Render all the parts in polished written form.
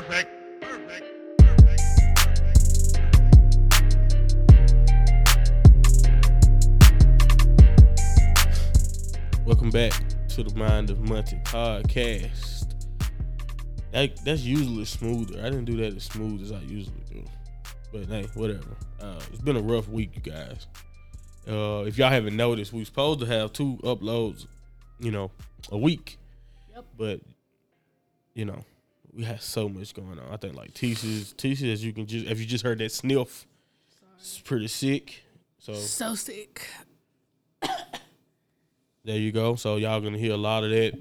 Perfect. Welcome back to the Mind of Monty podcast. That's usually smoother. I didn't do that as smooth as I usually do. But hey, whatever. It's been a rough week, you guys. If y'all haven't noticed, we supposed to have 2 uploads, a week. Yep. But, we had so much going on. I think like Tisha, as you can just, if you just heard that sniff, it's pretty sick. So sick. There you go. So y'all gonna hear a lot of that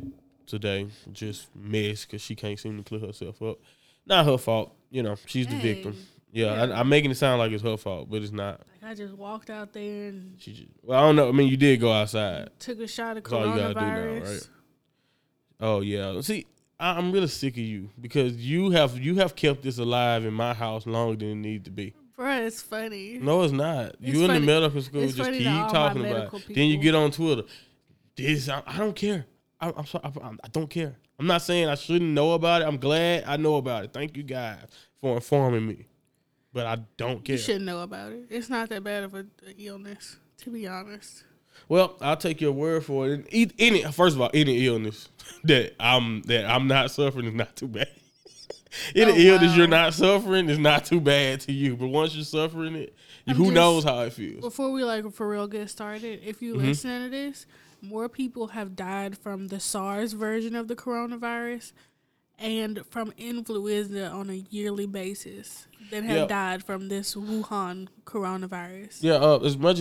today. Just mess because she can't seem to clear herself up. Not her fault. She's the victim. Yeah, yeah. I'm making it sound like it's her fault, but it's not. Like I just walked out there and she just, I don't know. I mean, you did go outside. Took a shot of coronavirus. That's all you gotta do now, right? Oh yeah. See, I'm really sick of you because you have kept this alive in my house longer than it needs to be. Bruh, it's funny. No, it's not. You in the medical school, it's just keep talking about it. Then you get on Twitter. I don't care. I'm sorry. I don't care. I'm not saying I shouldn't know about it. I'm glad I know about it. Thank you guys for informing me. But I don't care. You should know about it. It's not that bad of an illness, to be honest. Well, I'll take your word for it. First of all, any illness that I'm not suffering is not too bad. Illness you're not suffering is not too bad to you. But once you're suffering it, who knows how it feels. Before we for real get started, if you listen to this, more people have died from the SARS version of the coronavirus and from influenza on a yearly basis than have died from this Wuhan coronavirus. Yeah, as much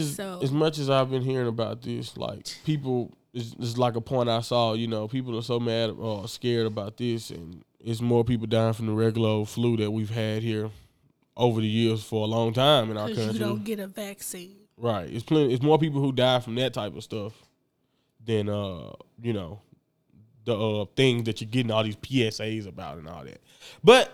as I've been hearing about this, like people, it's like a point I saw. People are so mad or scared about this, and it's more people dying from the regular old flu that we've had here over the years for a long time in our country. You don't get a vaccine, right? It's plenty. It's more people who die from that type of stuff than the things that you're getting all these PSAs about and all that. But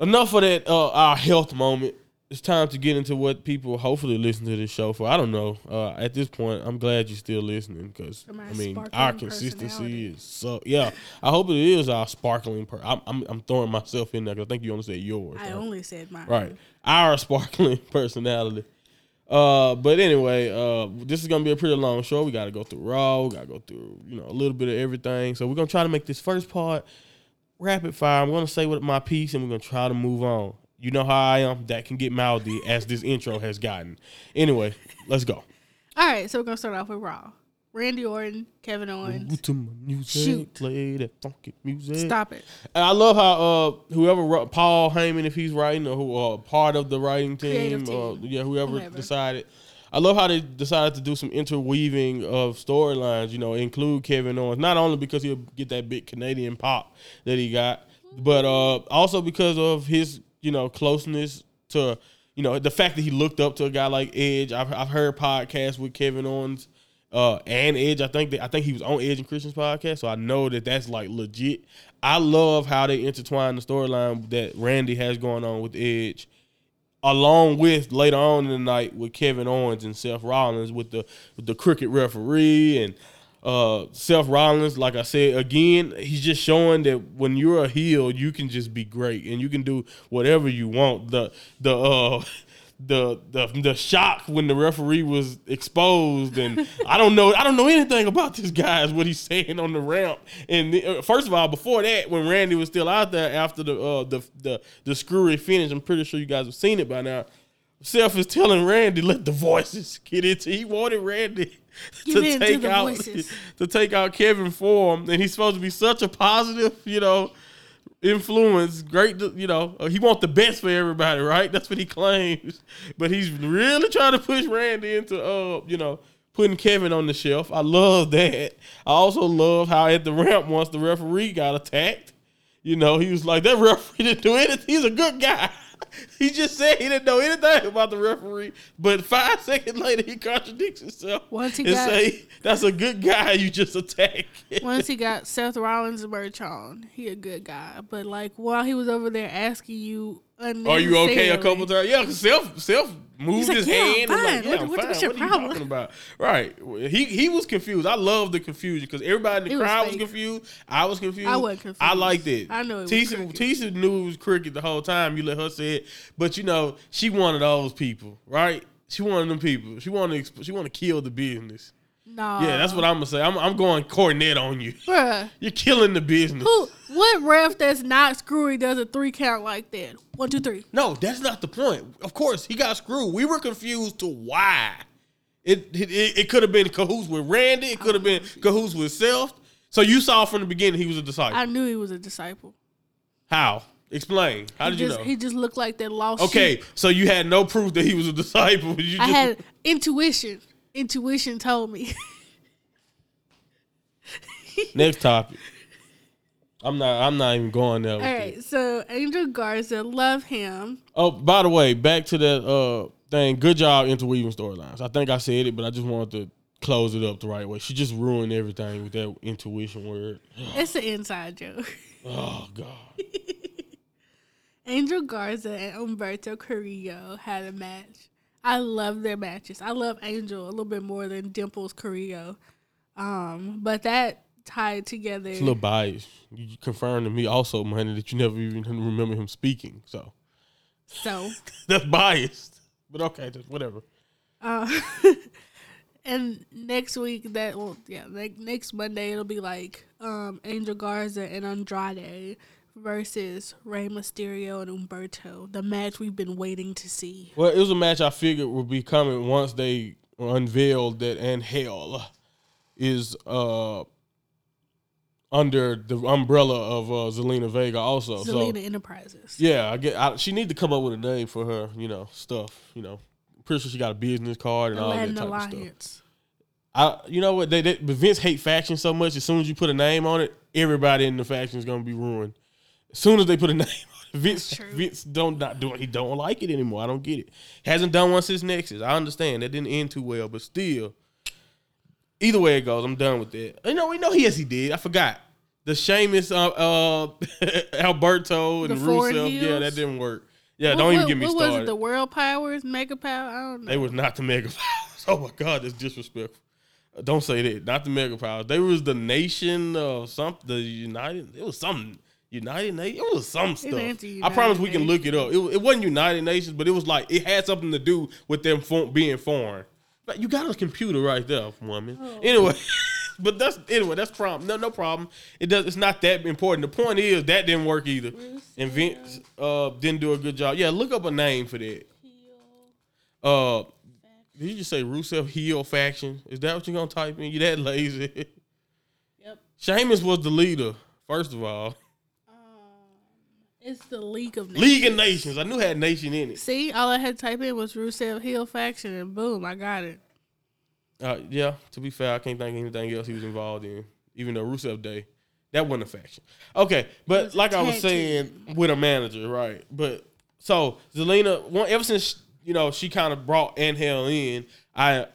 enough of that, our health moment. It's time to get into what people hopefully listen to this show for. I don't know. At this point, I'm glad you're still listening because, our consistency is so... Yeah, I hope it is our sparkling... I'm throwing myself in there because I think you only said yours. I only said mine. Right. Our sparkling personality. But anyway, this is gonna be a pretty long show. We gotta go through Raw, we gotta go through a little bit of everything. So we're gonna try to make this first part rapid fire. I'm gonna say what my piece, and we're gonna try to move on. You know how I am. That can get mouthy as this intro has gotten. Anyway, let's go. All right, so we're gonna start off with Raw. Randy Orton, Kevin Owens. Shoot, play that funky music. Stop it. And I love how whoever Paul Heyman, if he's writing or who part of the writing team, whoever decided. I love how they decided to do some interweaving of storylines. Include Kevin Owens not only because he'll get that big Canadian pop that he got, but also because of his closeness to the fact that he looked up to a guy like Edge. I've heard podcasts with Kevin Owens. And Edge, I think he was on Edge and Christian's podcast, so I know that's like legit. I love how they intertwine the storyline that Randy has going on with Edge, along with later on in the night with Kevin Owens and Seth Rollins with the crooked referee and Seth Rollins. Like I said again, he's just showing that when you're a heel, you can just be great and you can do whatever you want. The shock when the referee was exposed, and I don't know anything about this guy is what he's saying on the ramp. And first of all, before that, when Randy was still out there after the screwy finish, I'm pretty sure you guys have seen it by now. Seth is telling Randy, "Let the voices get into." He wanted Randy to take out Kevin for him, and he's supposed to be such a positive, influence, great, he wants the best for everybody, right? That's what he claims. But he's really trying to push Randy into, putting Kevin on the shelf. I love that. I also love how at the ramp, once the referee got attacked, he was like, that referee didn't do anything. He's a good guy. He just said he didn't know anything about the referee, but 5 seconds later he contradicts himself and say that's a good guy you just attacked. Once he got Seth Rollins' merch on, he a good guy. But while he was over there asking you, are you okay a couple times? Yeah, Seth moved his hand. What's your problem? What are you talking about? Right. He was confused. I love the confusion because everybody in the crowd was confused. I was confused. I wasn't confused. I liked it. I knew it was cricket. Tisa knew it was cricket the whole time. You let her say it. But, you know, she wanted all those people, right? She wanted them people. She wanted to kill the business. No. Yeah, that's what I'm gonna say. I'm going cornet on you. Bruh. You're killing the business. What ref that's not screwy does a 3 count like that? 1, 2, 3. No, that's not the point. Of course, he got screwed. We were confused to why. It could have been cahoots with Randy. It could have been cahoots with Self. So you saw from the beginning he was a disciple. I knew he was a disciple. How? Explain. How did you know? He just looked like that lost sheep. Okay, so you had no proof that he was a disciple. I had intuition. Intuition told me. Next topic. I'm not even going there. All right. So Angel Garza, love him. Oh, by the way, back to that thing. Good job interweaving storylines. I think I said it, but I just wanted to close it up the right way. She just ruined everything with that intuition word. It's an inside joke. Oh God. Angel Garza and Humberto Carrillo had a match. I love their matches. I love Angel a little bit more than Dimples Carrillo. But that tied together. It's a little biased. You confirmed to me also, Mandy, that you never even remember him speaking. So. That's biased. But okay, just whatever. And next week, next Monday, it'll be like Angel Garza and Andrade versus Rey Mysterio and Humberto, the match we've been waiting to see. Well, it was a match I figured would be coming once they unveiled that Angel is under the umbrella of Zelina Vega also. Zelina Enterprises. Yeah, she need to come up with a name for her, you know, stuff. You know, pretty sure she got a business card and all that type of stuff. You know what? Vince hate factions so much, as soon as you put a name on it, everybody in the faction is going to be ruined. As soon as they put a name on it, Vince not do it. He don't like it anymore. I don't get it. Hasn't done one since Nexus. I understand. That didn't end too well, but still. Either way it goes, I'm done with that. You know, we know he did. I forgot. The Sheamus, Alberto and Rusev. Yeah, that didn't work. Yeah, don't even get me started. What was it? The World Powers? Mega Power? I don't know. They was not the Mega Powers. Oh, my God. That's disrespectful. Don't say that. Not the Mega Powers. They was the Nation of something. The United. It was something. United Nations? It was some stuff. I promise we can look it up. It wasn't United Nations, but it was like, it had something to do with them being foreign. But you got a computer right there, woman. Oh. Anyway, but that's problem. No problem. It's not that important. The point is, that didn't work either. And Vince didn't do a good job. Yeah, look up a name for that. Did you just say Rusev heel faction? Is that what you're going to type in? You that lazy? Yep. Sheamus was the leader, first of all. It's the League of Nations. League of Nations. I knew it had nation in it. See, all I had to type in was Rusev Hill faction, and boom, I got it. Yeah, to be fair, I can't think of anything else he was involved in, even though Rusev Day, that wasn't a faction. Okay, but like I was saying, with a manager, right? But so Zelina, ever since she kind of brought Angel in, I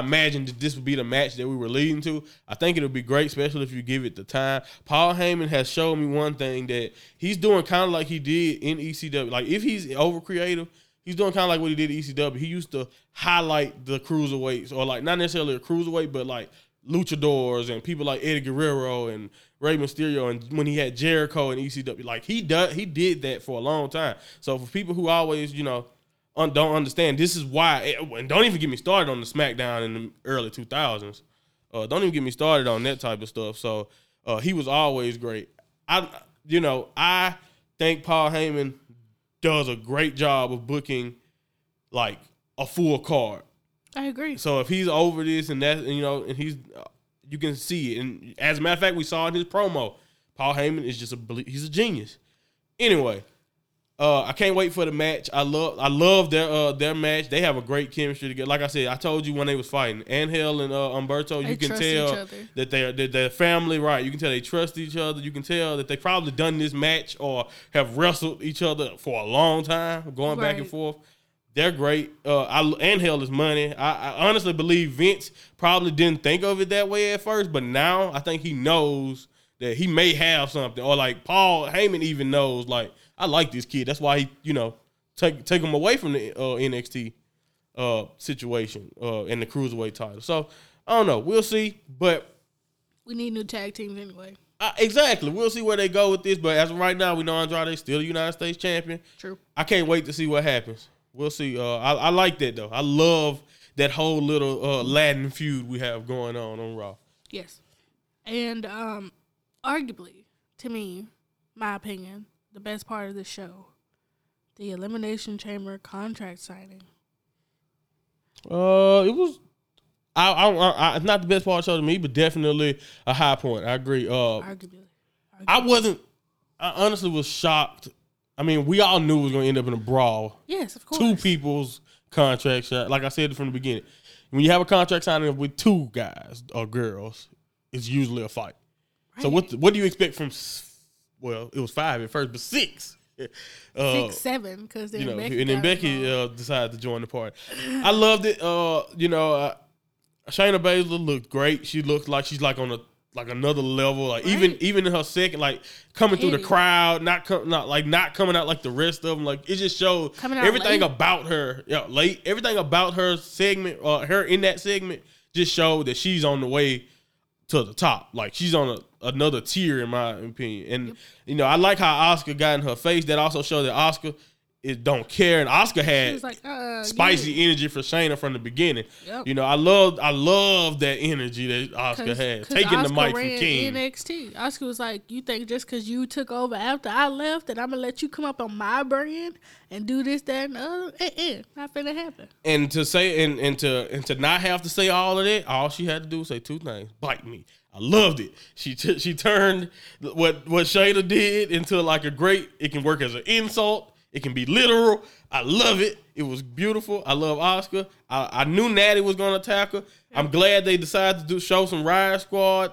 imagined that this would be the match that we were leading to. I think it'll be great, especially if you give it the time. Paul Heyman has shown me one thing, that he's doing kind of like he did in ECW. Like, if he's over creative, he's doing kind of like what he did in ECW. He used to highlight the cruiserweights, or like not necessarily a cruiserweight, but like luchadors and people like Eddie Guerrero and Rey Mysterio, and when he had Jericho in ECW. Like, he did that for a long time. So for people who always, don't understand, this is why, and don't even get me started on the SmackDown in the early 2000s. Don't even get me started on that type of stuff. So he was always great. I think Paul Heyman does a great job of booking like a full card. I agree. So if he's over this and that, and he's, you can see it. And as a matter of fact, we saw in his promo, Paul Heyman is just he's a genius. Anyway. I can't wait for the match. I love their match. They have a great chemistry together. Like I said, I told you when they was fighting, Angel and Humberto, you can tell that they're family, right? You can tell they trust each other. You can tell that they probably done this match or have wrestled each other for a long time, going back and forth. They're great. Angel is money. I honestly believe Vince probably didn't think of it that way at first, but now I think he knows that he may have something, or like Paul Heyman even knows, like, I like this kid. That's why he, take him away from the NXT. situation in the Cruiserweight title. So, I don't know. We'll see, but... We need new tag teams anyway. Exactly. We'll see where they go with this, but as of right now, we know Andrade's still the United States champion. True. I can't wait to see what happens. We'll see. I like that, though. I love that whole little Latin feud we have going on Raw. Yes. And arguably, to me, my opinion, the best part of the show, the Elimination Chamber contract signing. It was... It's not the best part of the show to me, but definitely a high point. I agree. Arguably. I honestly was shocked. I mean, we all knew it was going to end up in a brawl. Yes, of course. Two people's contracts. Like I said from the beginning, when you have a contract signing with two guys or girls, it's usually a fight. Right. So what do you expect from, well, it was five at first, but six. 6, 7, because then Becky. And then Becky decided to join the party. I loved it. Shayna Baszler looked great. She looked like she's like on a another level. Like right. even in her second, like coming through the crowd, not coming out like the rest of them. Like it just showed everything about her. Yeah, late. Everything about her segment, her in that segment, just showed that she's on the way to the top. Like she's on another tier, in my opinion. And I like how Asuka got in her face. That also showed that Asuka don't care, and Asuka had like, spicy energy for Shayna from the beginning. Yep. I love that energy that Asuka had, taking the mic from King. NXT. Asuka was like, "You think just because you took over after I left that I'm gonna let you come up on my brand and do this, that, and the other? Not finna happen." And to say and to not have to say all of that, all she had to do was say two things: "Bite me." I loved it. She turned what Shayna did into like a great. It can work as an insult. It can be literal. I love it. It was beautiful. I love Asuka. I knew Natty was going to attack her. I'm glad they decided to show some Riot Squad,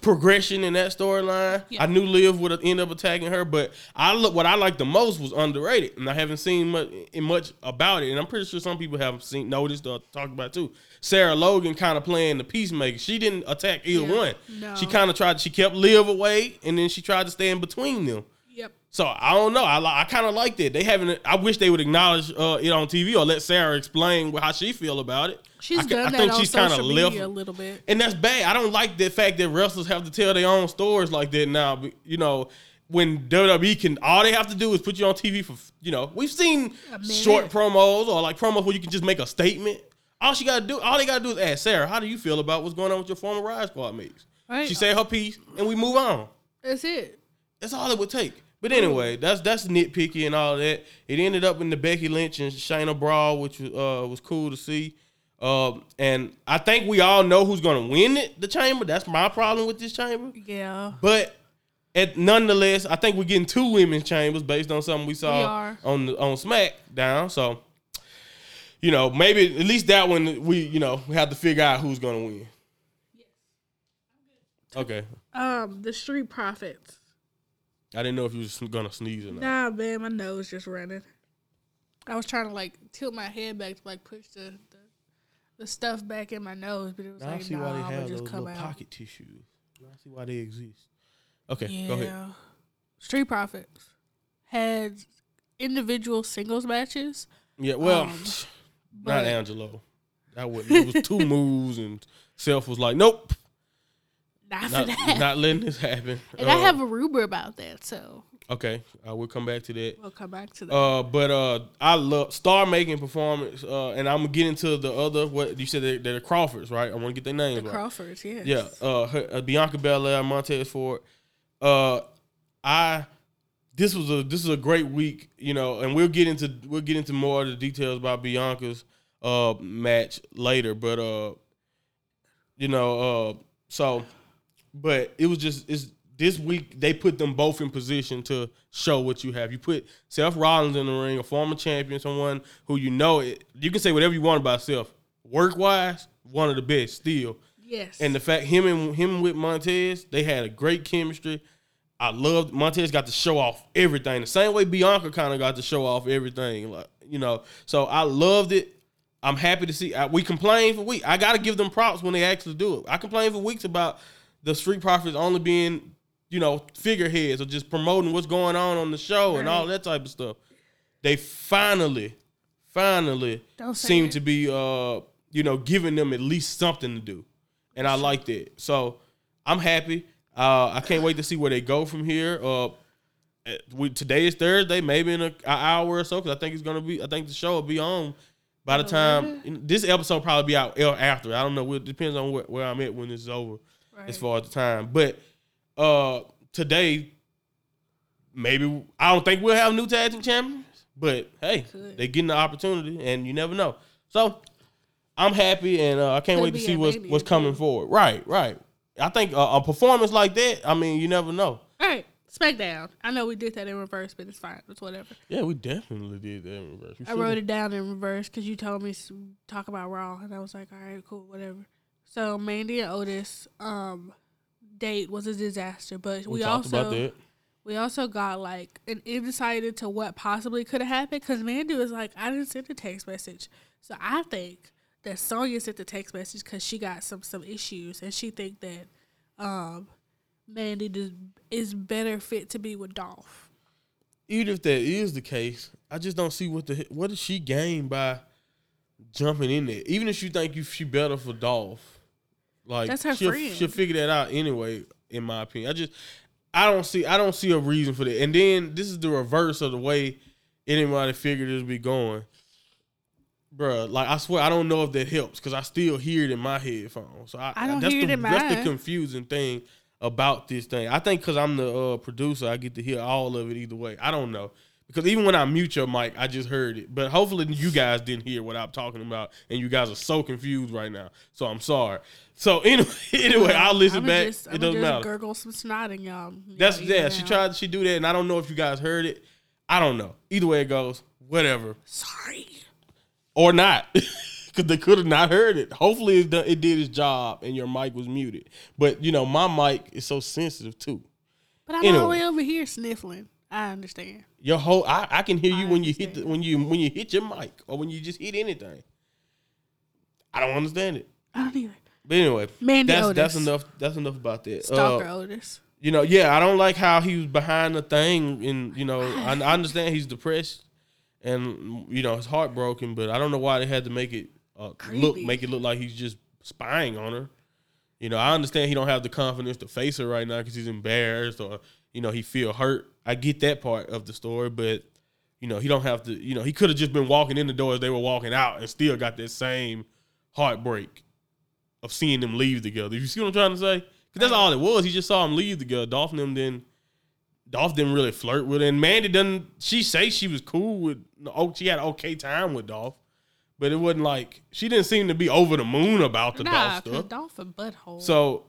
progression in that storyline. Yeah. I knew Liv would end up attacking her, but what I liked the most was underrated, and I haven't seen much about it, and I'm pretty sure some people have noticed or talked about it too. Sarah Logan kind of playing the peacemaker. She didn't attack either one. No. She kind of tried. She kept Liv away, and then she tried to stay in between them. So, I don't know. I kind of liked it. I wish they would acknowledge it on TV or let Sarah explain how she feel about it. She's done that on social media a little bit. And that's bad. I don't like the fact that wrestlers have to tell their own stories like that now. But, when WWE all they have to do is put you on TV for, we've seen short promos or like promos where you can just make a statement. All they got to do is ask Sarah, how do you feel about what's going on with your former Rise Squad mates? Right. She said her piece and we move on. That's it. That's all it would take. But anyway, that's nitpicky and all that. It ended up in the Becky Lynch and Shayna brawl, which was cool to see. And I think we all know who's going to win the chamber. That's my problem with this chamber. Yeah. But nonetheless, I think we're getting two women's chambers based on something we saw on SmackDown. So, maybe at least that one we have to figure out who's going to win. Yes. I'm good. Okay. The Street Profits. I didn't know if you was going to sneeze or not. Nah, man, my nose just running. I was trying to, tilt my head back to, push the stuff back in my nose, but it was now I see why they have those little pocket tissues. Now I see why they exist. Okay, Go ahead. Street Profits had individual singles matches. Yeah, well, not Angelo. I wouldn't. It was two moves, and Self was like, nope. Not letting this happen. And I have a rumor about that, so. Okay, we'll come back to that. But I love star-making performance, and I'm going to get into the other, what you said, they're the Crawfords, right? I want to get their names right. The Crawfords, yes. Yeah, Bianca Belair, Montez Ford. This is a great week, and we'll get into more of the details about Bianca's match later, but, so... But it was this week they put them both in position to show what you have. You put Seth Rollins in the ring, a former champion, someone who you can say whatever you want about Seth. Work-wise, one of the best still. Yes. And the fact him with Montez, they had a great chemistry. I loved Montez got to show off everything. The same way Bianca kind of got to show off everything, So I loved it. I'm happy to see. We complained for weeks. I got to give them props when they actually do it. I complained for weeks about the Street Profits only being, figureheads or just promoting what's going on the show and all that type of stuff. They finally, finally seem to be, you know, giving them at least something to do. And I liked it. So I'm happy. I can't wait to see where they go from here. Today is Thursday, maybe in an hour or so, because I think it's going to be, I think the show will be on by the time, this episode will probably be out after. I don't know. It depends on where I'm at when this is over, right, as far as the time. But today, maybe, I don't think we'll have new tag team champions, but hey, they're getting the opportunity, and you never know. So I'm happy, and I can't wait to see what's coming forward. Right, right. I think a performance like that, I mean, you never know. All right. SmackDown. I know we did that in reverse, but it's fine. It's whatever. Yeah, we definitely did that in reverse. I wrote it down in reverse because you told me to talk about Raw, and I was like, all right, cool, whatever. So Mandy and Otis date was a disaster, but we talked also about that. We also got like an insight into what possibly could have happened because Mandy was like, I didn't send a text message, so I think that Sonya sent the text message because she got some issues, and she think that Mandy is better fit to be with Dolph. Even if that is the case, I just don't see what does she gain by jumping in there. Even if you think she better for Dolph, like that's her friend. She'll figure that out anyway. In my opinion, I don't see a reason for that. And then this is the reverse of the way anybody figured it would be going, bruh. Like I swear, I don't know if that helps because I still hear it in my headphones. So that's the confusing thing about this thing. I think because I'm the producer, I get to hear all of it either way. I don't know. Because even when I mute your mic, I just heard it. But hopefully you guys didn't hear what I'm talking about, and you guys are so confused right now. So I'm sorry. So anyway, I'll listen back. It doesn't matter. Gurgle some snot in y'all. She do that, and I don't know if you guys heard it. I don't know. Either way it goes, whatever. Sorry. Or not. Because they could have not heard it. Hopefully it did its job and your mic was muted. But, you know, my mic is so sensitive, too. But I'm all the way over here sniffling. I understand. Your whole... I can hear you when you hit when you hit your mic or when you just hit anything. I don't understand it. I don't either. But anyway, Mandy Otis. That's enough about that. Stalker Otis. You know, yeah, I don't like how he was behind the thing. And, you know, I understand he's depressed and, you know, his heartbroken. But I don't know why they had to make it... make it look like he's just spying on her. You know, I understand he don't have the confidence to face her right now because he's embarrassed or, you know, he feel hurt. I get that part of the story, but, you know, he don't have to, you know, he could have just been walking in the door as they were walking out and still got that same heartbreak of seeing them leave together. You see what I'm trying to say? Because that's all it was. He just saw them leave together. Dolph didn't really flirt with her. And Mandy doesn't, she say she was cool with, she had an okay time with Dolph. But it wasn't like she didn't seem to be over the moon about the Dolph stuff. Dolph a butthole. So,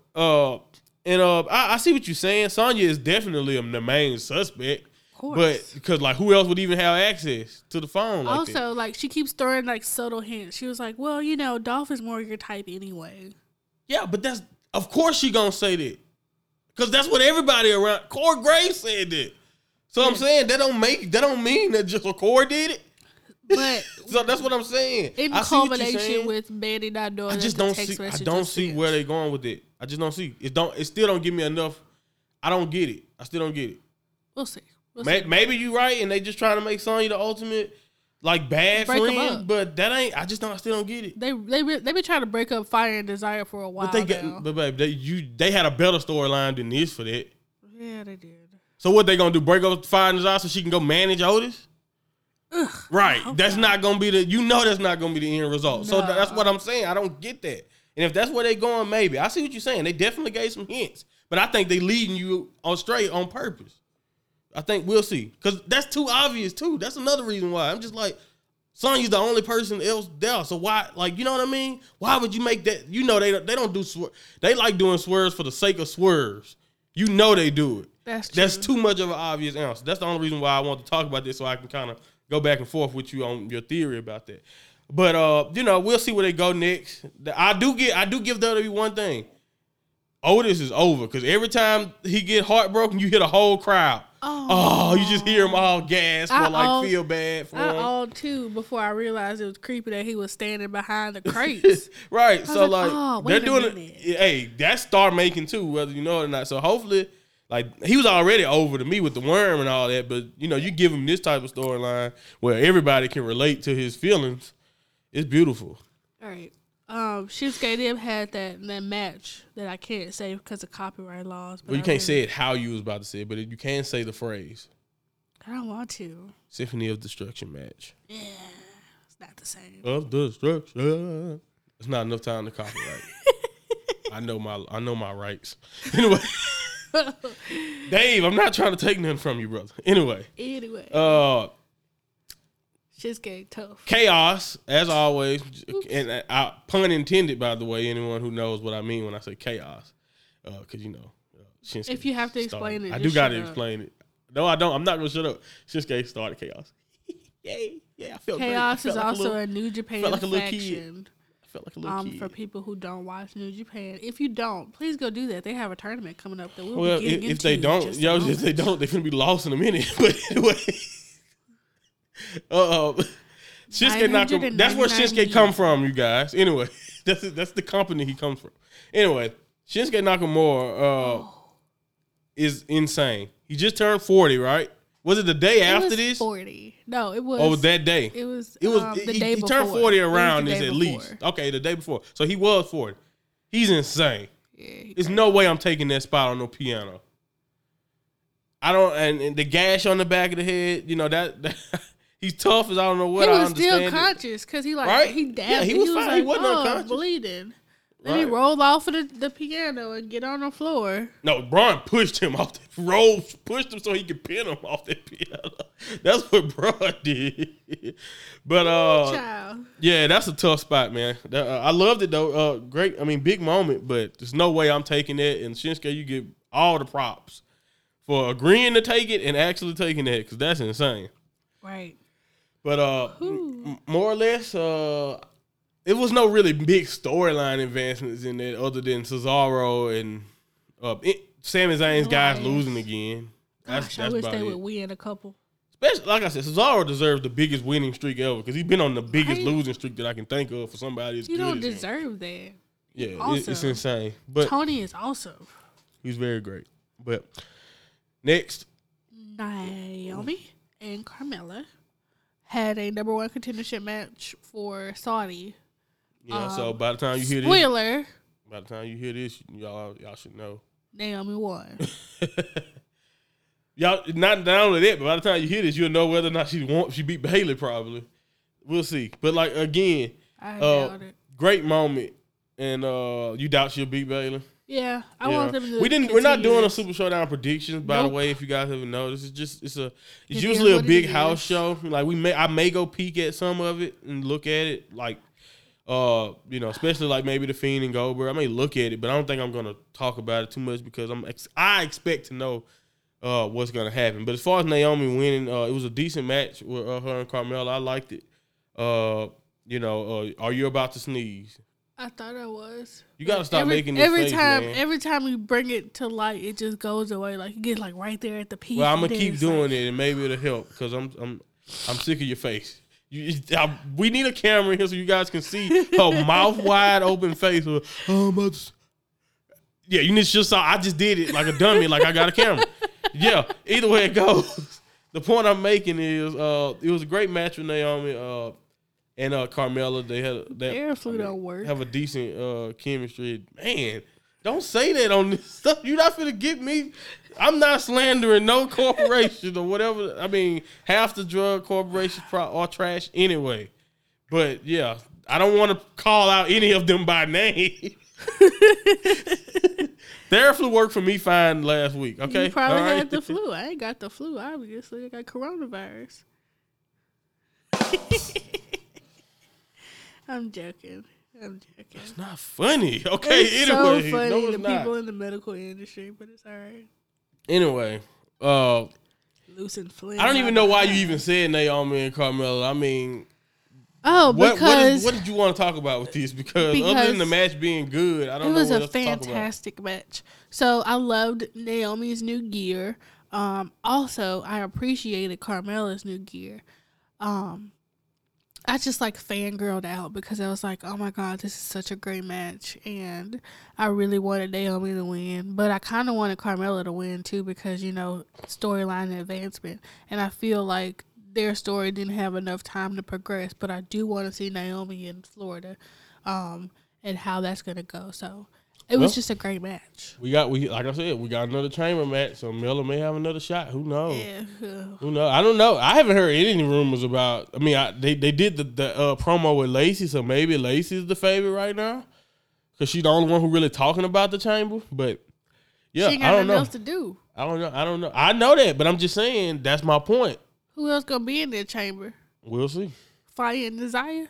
I see what you're saying. Sonya is definitely the main suspect, of course. But because like who else would even have access to the phone? Like also, that? Like she keeps throwing like subtle hints. She was like, "Well, you know, Dolph is more your type anyway." Yeah, but that's of course she gonna say that because that's what everybody around. Corey Graves said that. So yes. I'm saying that don't mean that just Corey did it. But so that's what I'm saying. In combination with Mandy not doing, I just don't see where they're going with it. I just don't see it. It still don't give me enough. I don't get it. I still don't get it. We'll see. Maybe you're right, and they just trying to make Sonya the ultimate like bad friend. But that ain't. I still don't get it. They been trying to break up Fire and Desire for a while. But they had a better storyline than this for that. Yeah, they did. So what they gonna do? Break up Fire and Desire so she can go manage Otis? Ugh, right, okay. That's not gonna be the end result. No. So that's what I'm saying. I don't get that. And if that's where they going, maybe I see what you're saying. They definitely gave some hints, but I think they leading you on straight on purpose. I think we'll see because that's too obvious too. That's another reason why I'm just like, Sonya's the only person else there. So why, like, you know what I mean? Why would you make that? You know they don't do swerve. They like doing swerves for the sake of swerves. You know they do it. That's too much of an obvious answer. That's the only reason why I want to talk about this so I can kind of go back and forth with you on your theory about that. But, you know, we'll see where they go next. I do give WWE one thing. Otis is over because every time he get heartbroken, you hear the whole crowd. Oh, you just hear him all gasp or like feel bad for him. Before I realized it was creepy that he was standing behind the crates. Right. So like, they're doing it. Hey, that's star making too, whether you know it or not. So hopefully Like, he was already over to me with the worm and all that, but, you know, you give him this type of storyline where everybody can relate to his feelings, it's beautiful. All right. Shinsuke Nakamura had that match that I can't say because of copyright laws. But well, you can't say it how you was about to say it, but you can say the phrase. I don't want to. Symphony of Destruction match. Yeah. It's not the same. Of Destruction. It's not enough time to copyright. I know my rights. Anyway. Dave, I'm not trying to take nothing from you, brother. Anyway. Shinsuke, tough. Chaos, as always. Oops. And I, pun intended, by the way, anyone who knows what I mean when I say chaos. Because, you know, Shinsuke. If you have to explain it. I do got to explain it. No, I don't. I'm not going to shut up. Shinsuke started chaos. Yay. Yeah, I felt chaos great. Is also a New Japan faction. Felt like a little kid. For people who don't watch New Japan, if you don't, please go do that. They have a tournament coming up that we'll be getting into. If they don't, they're gonna be lost in a minute. But anyway, Shinsuke Nakamura. That's where Shinsuke come from, you guys. Anyway, that's the company he comes from. Anyway, Shinsuke Nakamura is insane. He just turned 40, right? Was it the day after this? 40. No, it was. Oh, that day. It was the day before. He turned 40 around this at least. Okay, the day before. So he was 40. He's insane. Yeah. There's no way I'm taking that spot on no piano. I don't. And the gash on the back of the head. You know that he's tough as I don't know what. He was still conscious because he he dabbed. Yeah, he was fine. He wasn't unconscious. Bleeding. Then he rolled off of the piano and get on the floor. No, Braun pushed him off that rope, pushed him so he could pin him off that piano. That's what Braun did. But, yeah, that's a tough spot, man. I loved it, though. Great. I mean, big moment, but there's no way I'm taking that. And Shinsuke, you get all the props for agreeing to take it and actually taking that because that's insane. Right. But more or less, it was no really big storyline advancements in that other than Cesaro and Sami Zayn's guys losing again. Gosh, I wish they would win a couple. Especially, like I said, Cesaro deserves the biggest winning streak ever because he's been on the biggest losing streak that I can think of for somebody as good as him. You don't deserve that. Yeah, also, it's insane. But Tony is awesome. He's very great. But next. Naomi and Carmella had a number one contendership match for Saudi. Yeah, so by the time you hear this, spoiler. By the time you hear this, y'all should know. Naomi won. Y'all not only that, but by the time you hear this, you'll know whether or not she beat Bayley probably. We'll see. But like again, I doubt it. Great moment, and you doubt she'll beat Bayley. Yeah, I want them to. We're not doing a Super Showdown predictions, by the way. If you guys haven't noticed, it's usually a big house show. Like I may go peek at some of it and look at it, like you know, especially like maybe the Fiend and Goldberg. I may look at it, but I don't think I'm gonna talk about it too much because I expect to know what's gonna happen. But as far as Naomi winning, it was a decent match with her and Carmella. I liked it. Are you about to sneeze? I thought I was. You gotta stop making this face, man. Every time we bring it to light, it just goes away. Like you get like right there at the peak. Well, I'm gonna keep doing it, and maybe it'll help because I'm sick of your face. We need a camera here so you guys can see her mouth wide open face. With, yeah, you just saw. I just did it like a dummy. Like I got a camera. Yeah. Either way it goes, the point I'm making is it was a great match with Naomi. And Carmella, they have a decent chemistry. Man, don't say that on this stuff. You're not finna get me. I'm not slandering no corporation or whatever. I mean, half the drug corporations are trash anyway. But, yeah, I don't want to call out any of them by name. Their flu worked for me fine last week, okay? You probably had the flu. I ain't got the flu, obviously. I got coronavirus. I'm joking. It's not funny. Okay, it's anyway. It's so funny people in the medical industry, but it's all right. Anyway. Loose and Flynn. I don't even know why you even said Naomi and Carmella. I mean. Oh, because. What did you want to talk about with this? Because other than the match being good, I don't know what else to talk about. It was a fantastic match. So I loved Naomi's new gear. Also, I appreciated Carmella's new gear. I just like fangirled out because I was like, oh my God, this is such a great match. And I really wanted Naomi to win, but I kind of wanted Carmella to win too because, you know, storyline advancement. And I feel like their story didn't have enough time to progress, but I do want to see Naomi in Florida and how that's going to go. So it was just a great match. Like I said, we got another chamber match, so Miller may have another shot. Who knows? Yeah. Who knows? I don't know. I haven't heard any rumors about. I mean, they did the promo with Lacey, so maybe Lacey's the favorite right now because she's the only one who really talking about the chamber. But yeah, she ain't got nothing else to do. I don't know. I know that, but I'm just saying that's my point. Who else gonna be in that chamber? We'll see. Fire and Desire.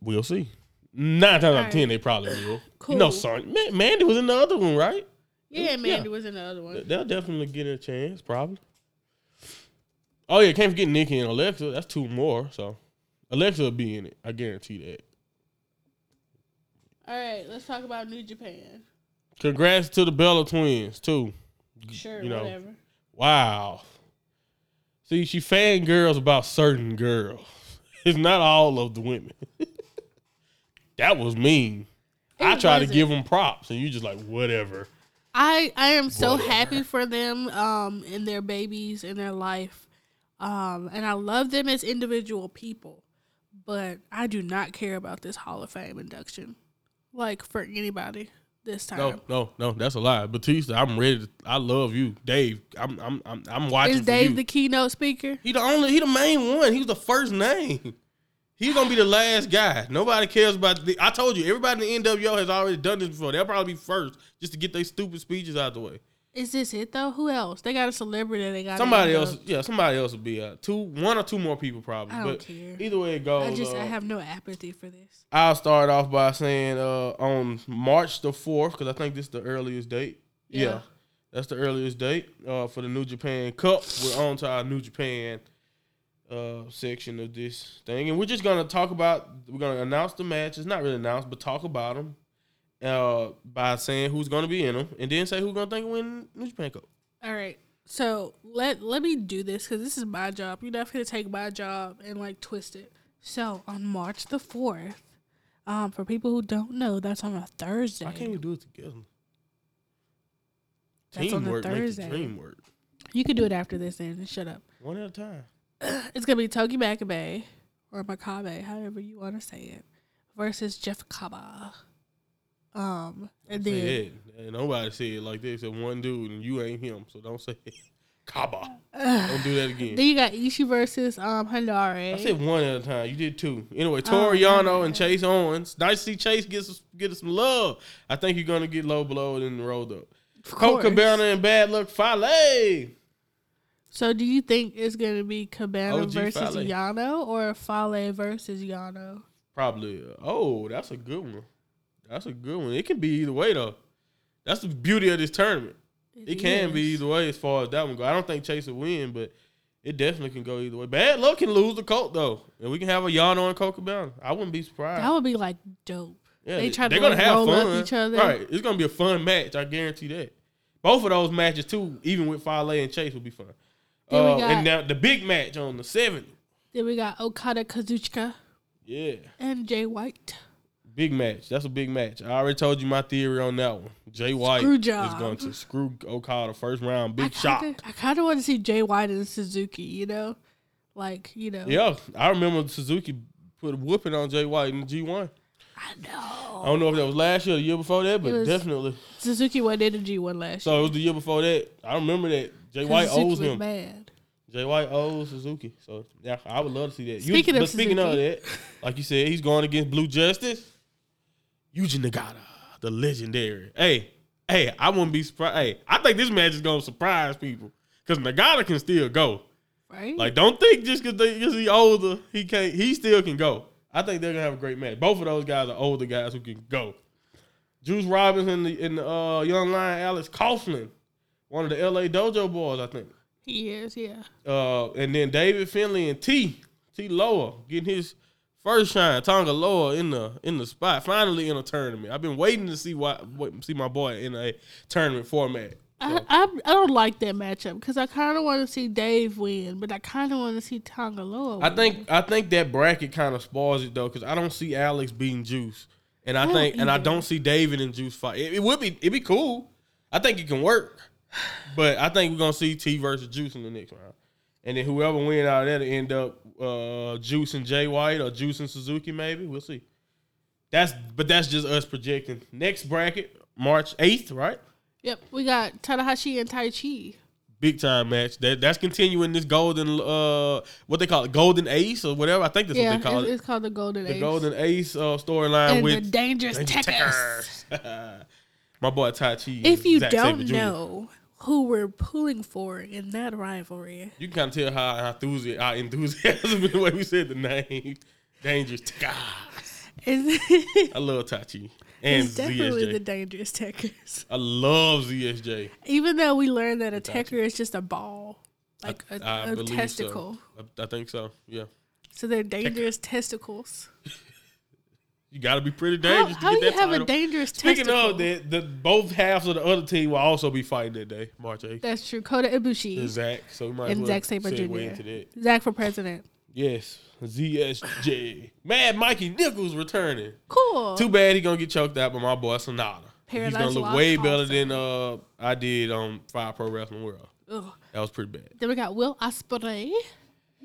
We'll see. 9 times out of 10, they probably will. Cool. You know, Sonya. Mandy was in the other one, right? Yeah, Mandy was in the other one. They'll definitely get a chance, probably. Oh, yeah, can't forget Nikki and Alexa. That's 2 more, so Alexa will be in it. I guarantee that. All right, let's talk about New Japan. Congrats to the Bella Twins, too. Sure, you know, whatever. Wow. See, she fangirls about certain girls. It's not all of the women. That was mean. I tried to give them props, and you just like, whatever. I am so happy for them and their babies and their life. And I love them as individual people. But I do not care about this Hall of Fame induction, like, for anybody this time. No, that's a lie. Batista, I'm ready. I love you. Dave, I'm watching. Is Dave the keynote speaker? He the main one. He was the first name. He's going to be the last guy. Nobody cares about I told you, everybody in the NWO has already done this before. They'll probably be first just to get their stupid speeches out of the way. Is this it, though? Who else? They got a celebrity. They got somebody else. Yeah, somebody else will be out. 1 or 2 more people probably. I don't care. Either way it goes. I have no apathy for this. I'll start off by saying on March the 4th, because I think this is the earliest date. Yeah. That's the earliest date for the New Japan Cup. We're on to our New Japan section of this thing, and we're gonna announce the matches, not really announce, but talk about them by saying who's gonna be in them, and then say who's gonna think win New Japan Cup. All right, so let me do this because this is my job. You're not gonna take my job and like twist it. So on March the 4th, for people who don't know, that's on a Thursday. Why can't we do it together? That's teamwork on a Thursday. Makes the dream work. You can do it after this, and shut up. One at a time. It's going to be Togi Makabe, or Makabe, however you want to say it, versus Jeff Cobb. And then... Say it. Nobody said it like this. Except one dude, and you ain't him, so don't say it. Cobb. Don't do that again. Then you got Ishii versus Handare. I said one at a time. You did 2. Anyway, Toru Yano and Chase Owens. Nice to see Chase get some love. I think you're going to get low blowed and rolled up. Colt Cabana and Bad Luck Fale. So, do you think it's going to be Cabana OG versus Fale. Yano or Fale versus Yano? Probably. Oh, that's a good one. It can be either way, though. That's the beauty of this tournament. It can be either way as far as that one goes. I don't think Chase will win, but it definitely can go either way. Bad Luck can lose the Colt, though. And we can have a Yano and Colt Cabana. I wouldn't be surprised. That would be, like, dope. Yeah, they're going to have fun. Each other. Right. It's going to be a fun match. I guarantee that. Both of those matches, too, even with Fale and Chase, will be fun. And now the big match on the 7th. Then we got Okada Kazuchika. Yeah. And Jay White. Big match. That's a big match. I already told you my theory on that one. Jay White is going to screw Okada first round. Big shock. I kind of want to see Jay White and Suzuki, you know? Like, you know. Yeah. I remember Suzuki put a whooping on Jay White in the G1. I know. I don't know if that was last year or the year before that, but definitely. Suzuki wasn't in the G1 last year. So it was the year before that. I remember that. Jay White owes him. Jay White owes Suzuki. So, yeah, I would love to see that. Speaking of that, like you said, he's going against Blue Justice. Yuji Nagata, the legendary. Hey, I wouldn't be surprised. Hey, I think this match is going to surprise people because Nagata can still go. Right? Like, don't think just because he's older, he still can go. I think they're going to have a great match. Both of those guys are older guys who can go. Juice Robinson and the young lion, Alex Coughlin. One of the LA Dojo boys, I think. He is, yeah. And then David Finley and T Loa getting his first shine. Tonga Loa in the spot, finally in a tournament. I've been waiting to see my boy in a tournament format. I don't like that matchup because I kind of want to see Dave win, but I kind of want to see Tonga Loa win. I think that bracket kind of spoils it though because I don't see Alex beating Juice, and I don't see David and Juice fight. It'd be cool. I think it can work, but I think we're gonna see T versus Juice in the next round, and then whoever wins out of that will end up Juice and Jay White or Juice and Suzuki maybe. We'll see. That's just us projecting. Next bracket, March 8th, right? Yep, we got Tanahashi and Tai Chi. Big time match. That's continuing this golden, what they call it, golden ace or whatever. I think that's what they call it. It's called the golden ace. The golden ace storyline with the dangerous Tekkers. My boy Tai Chi. If you don't know who we're pulling for in that rivalry, you can kind of tell our enthusiasm the way we said the name, dangerous Tekkers. I love Tai Chi. And it's definitely ZSJ. The dangerous Tekkers. I love ZSJ. Even though we learned that a Tekker is just a ball, like a testicle. So. I think so, yeah. So they're dangerous testicles. You got to be pretty dangerous to get that title. How do you have a dangerous testicle? Speaking of that, both halves of the other team will also be fighting that day, March 8th. That's true. Kota Ibushi. And Zach. So we might as well segue into that. Zach for president. Yes. ZSJ. Mad Mikey Nichols returning. Cool. Too bad he gonna get choked out by my boy Sonata. He's gonna look way better than I did on Fire Pro Wrestling World. Ugh. That was pretty bad. Then we got Will Ospreay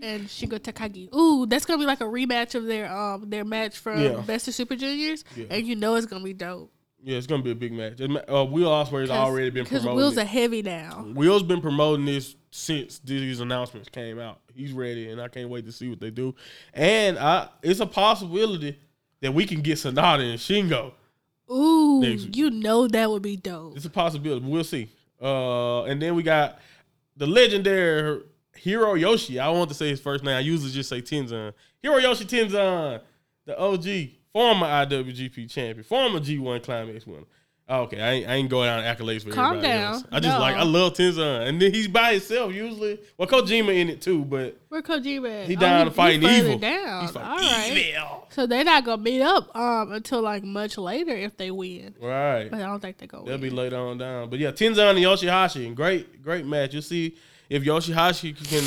and Shingo Takagi. Ooh, that's gonna be like a rematch of their match from Best of Super Juniors, and you know it's gonna be dope. Yeah, it's gonna be a big match. Will Ospreay's already been promoting. Because Will's a heavy now. Will's been promoting this since these announcements came out. He's ready, and I can't wait to see what they do. And it's a possibility that we can get Sonata and Shingo. Ooh, you know that would be dope. It's a possibility. We'll see. And then we got the legendary Hiroyoshi. I want to say his first name. I usually just say Tenzan. Hiroyoshi Tenzan, the OG. Former IWGP champion, former G1 Climax winner. Oh, okay, I ain't going down accolades for everybody else. I love Tenzan. And then he's by himself usually. Well, Kojima in it too, but. Where Kojima at? He down to fighting evil. He's fighting evil. So they're not going to meet up until like much later if they win. Right. But I don't think they're going to win. They'll be later on down. But yeah, Tenzan and Yoshihashi. Great match. You'll see if Yoshihashi can.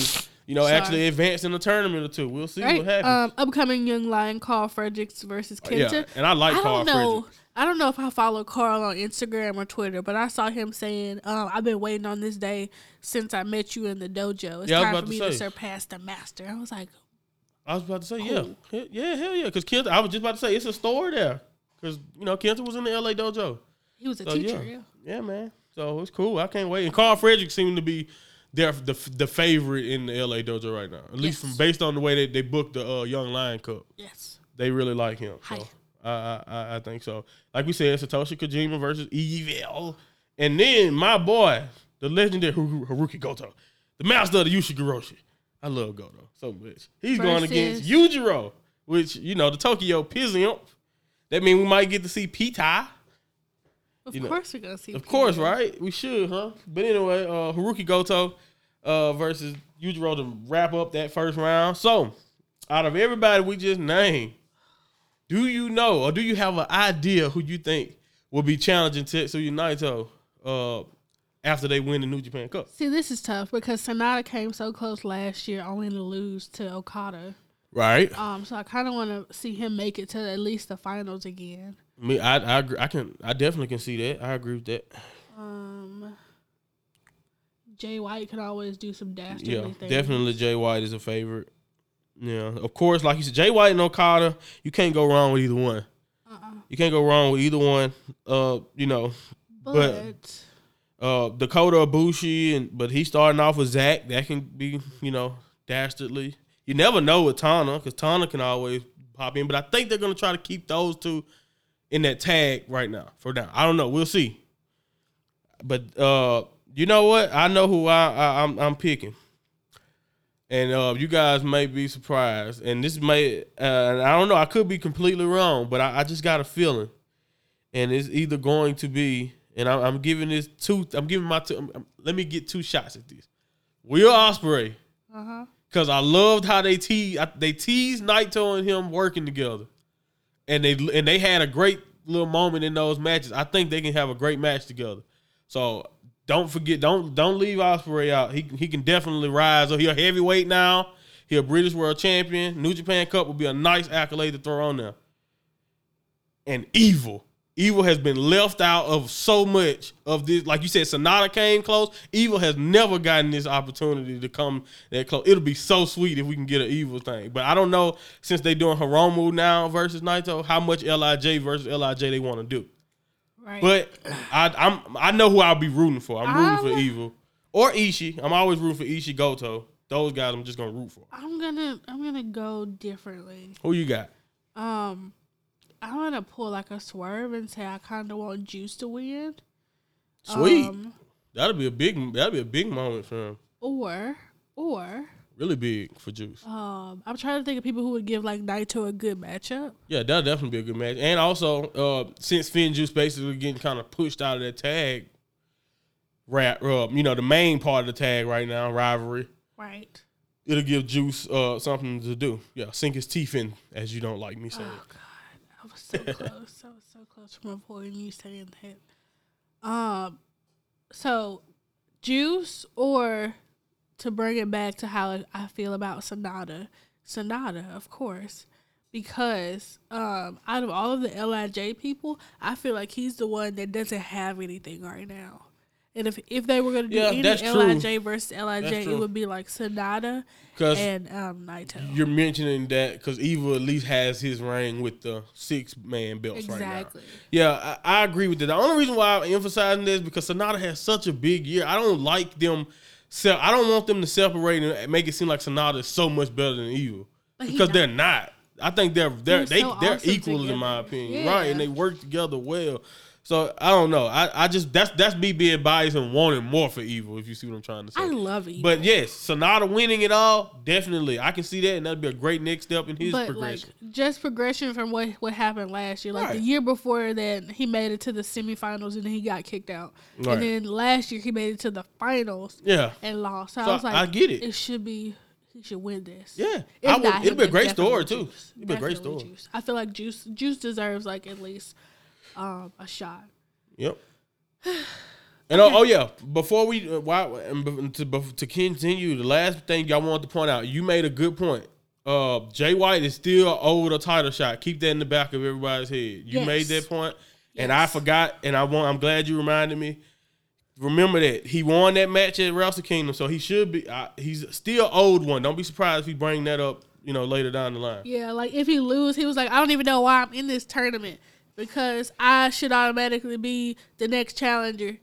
Actually advance in a tournament or two. We'll see what happens. Upcoming young lion, Carl Fredericks versus Kenta. Yeah, and I like Carl Fredericks. I don't know if I follow Carl on Instagram or Twitter, but I saw him saying, I've been waiting on this day since I met you in the dojo. It's time for me to surpass the master. I was about to say, cool. Yeah, hell yeah. Because Kenta, I was just about to say, it's a story there. Because, Kenta was in the LA dojo. He was a teacher, yeah. Yeah, man. So it's cool. I can't wait. And Carl Fredericks seemed to be the favorite in the LA dojo right now, at least from based on the way they booked the Young Lion Cup. Yes, they really like him. So I think so. Like we said, Satoshi Kojima versus Evil, and then my boy, the legendary Haruki Goto, the master of the Yushigiroshi. I love Goto so much. He's going against Yujiro, which the Tokyo Pimp. That means we might get to see P-Tie. Of course we're going to see. Of course, right? We should, huh? But anyway, Haruki Goto versus Yujiro to wrap up that first round. So, out of everybody we just named, do you know or do you have an idea who you think will be challenging Tetsuya Naito after they win the New Japan Cup? See, this is tough because Sonata came so close last year only to lose to Okada. Right. So I kind of want to see him make it to at least the finals again. I agree. I definitely can see that. I agree with that. Jay White could always do some dastardly things. Yeah, definitely Jay White is a favorite. Yeah, of course, like you said, Jay White and Okada, you can't go wrong with either one. You can't go wrong with either one. But Dakota Ibushi, but he's starting off with Zach. That can be, dastardly. You never know with Tana, because Tana can always pop in. But I think they're going to try to keep those two in that tag right now. For now. I don't know. We'll see. But you know what? I know who I'm picking. And you guys may be surprised. And this may... I don't know. I could be completely wrong. But I just got a feeling. And it's either going to be... And I'm giving this two... I'm giving my two... let me get two shots at this. Will Ospreay. Uh-huh. Because I loved how they teased Naito and him working together. And they had a great little moment in those matches. I think they can have a great match together. So Don't forget, don't leave Ospreay out. He can definitely rise up. He's a heavyweight now. He's a British world champion. New Japan Cup would be a nice accolade to throw on there. And Evil. Evil has been left out of so much of this. Like you said, Sonata came close. Evil has never gotten this opportunity to come that close. It'll be so sweet if we can get an Evil thing. But I don't know, since they're doing Hiromu now versus Naito, how much LIJ versus LIJ they want to do. Right. But I know who I'll be rooting for. I'm rooting for Evil. Or Ishii. I'm always rooting for Ishii, Goto. Those guys I'm just going to root for. I'm gonna go differently. Who you got? I'm going to pull like a swerve and say I kind of want Juice to win. Sweet. That'll be a big moment for him. Or really big for Juice. I'm trying to think of people who would give like Naito a good matchup. Yeah, that'll definitely be a good match. And also, since Finn Juice basically getting kind of pushed out of that tag wrap, the main part of the tag right now, rivalry. Right. It'll give Juice something to do. Yeah, sink his teeth in, as you don't like me saying. Oh, God. I was so close. I was so close from avoiding you saying that. So Juice, or to bring it back to how I feel about Sonata. Sonata, of course, because out of all of the LIJ people, I feel like he's the one that doesn't have anything right now. And if they were going to do any LIJ versus LIJ, it would be like Sonata and Naito. You're mentioning that because Evil at least has his reign with the 6-man belts right now. Exactly. Yeah, I agree with that. The only reason why I'm emphasizing this is because Sonata has such a big year. I don't like them. I don't want them to separate and make it seem like Sonata is so much better than Evil, but because they're not. I think they're awesome equal together, in my opinion, right? And they work together well. So, I don't know. I just, that's me being biased and wanting more for Evil, if you see what I'm trying to say. I love Evil. But yes, Sonata winning it all, definitely. I can see that, and that'd be a great next step in his progression. Like, just progression from what happened last year. Like, right. The year before that, he made it to the semifinals, and then he got kicked out. Right. And then last year, he made it to the finals and lost. So, I was like, I get it. It should be... He should win this. Yeah. It'd be a great story, too. It'd be a great story. Juice. I feel like Juice deserves, like, at least... a shot. Yep. And okay. Before we to continue, the last thing y'all wanted to point out, you made a good point. Jay White is still owed a title shot. Keep that in the back of everybody's head. You made that point, and I forgot. And I'm glad you reminded me. Remember that he won that match at Wrestle Kingdom, so he should be. He's still owed one. Don't be surprised if he bring that up. Later down the line. Yeah, like if he lose, he was like, I don't even know why I'm in this tournament. Because I should automatically be the next challenger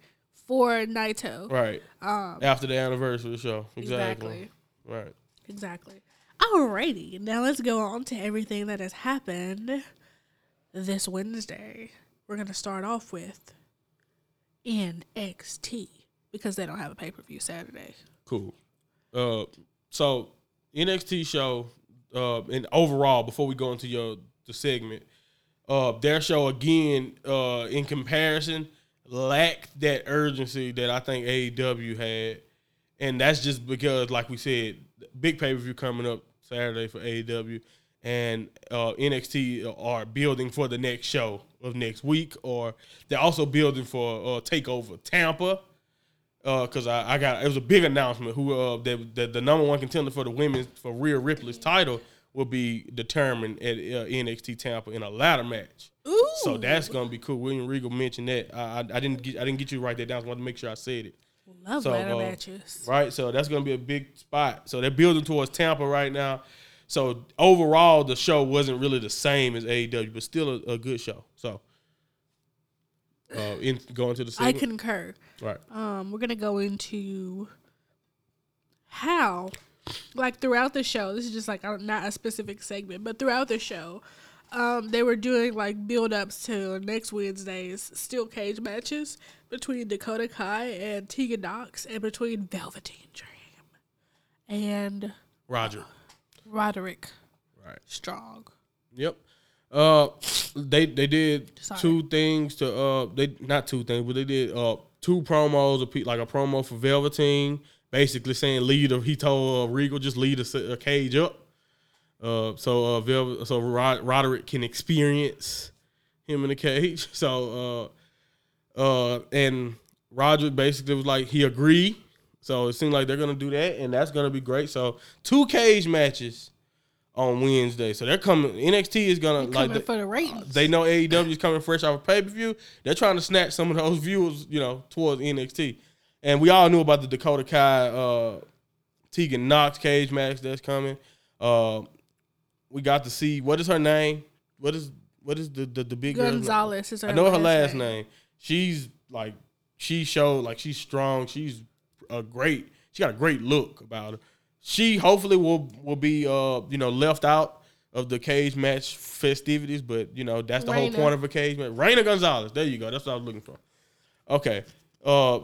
for Naito. Right. After the anniversary show. Exactly. Right. Exactly. Alrighty. Now let's go on to everything that has happened this Wednesday. We're going to start off with NXT. Because they don't have a pay-per-view Saturday. Cool. So, NXT show, and overall, before we go into the segment... their show, again, in comparison, lacked that urgency that I think AEW had. And that's just because, like we said, big pay-per-view coming up Saturday for AEW. And NXT are building for the next show of next week. Or they're also building for TakeOver Tampa. Because it was a big announcement who the number one contender for the women's, for Rhea Ripley's title, will be determined at NXT Tampa in a ladder match. Ooh. So that's gonna be cool. William Regal mentioned that. I didn't get you to write that down. So I wanted to make sure I said it. Love ladder matches, right? So that's gonna be a big spot. So they're building towards Tampa right now. So overall, the show wasn't really the same as AEW, but still a good show. So going to the segment. I concur. Right. We're gonna go into how. Like throughout the show, this is just like not a specific segment, but throughout the show, they were doing like build ups to next Wednesday's steel cage matches between Dakota Kai and Tegan Nox, and between Velveteen Dream and Roderick Strong. Yep. They did they did two promos, like a promo for Velveteen. Basically saying he told Regal just lead a cage up, so Roderick can experience him in the cage. So and Roger basically was like, he agreed. So it seemed like they're going to do that, and that's going to be great. So 2 cage matches on Wednesday. So they're coming. NXT is going to like for the ratings. They know AEW is coming fresh off a pay-per-view. They're trying to snatch some of those viewers, you know, towards NXT. And we all knew about the Dakota Kai Tegan Knox cage match that's coming. We got to see, what is her name? What is the big girl? Gonzalez is her name. I know her last name. She's like, she showed like she's strong. She's a great. She got a great look about her. She hopefully will be left out of the cage match festivities, but you know that's the whole point of a cage match. Raina Gonzalez. There you go. That's what I was looking for. Okay.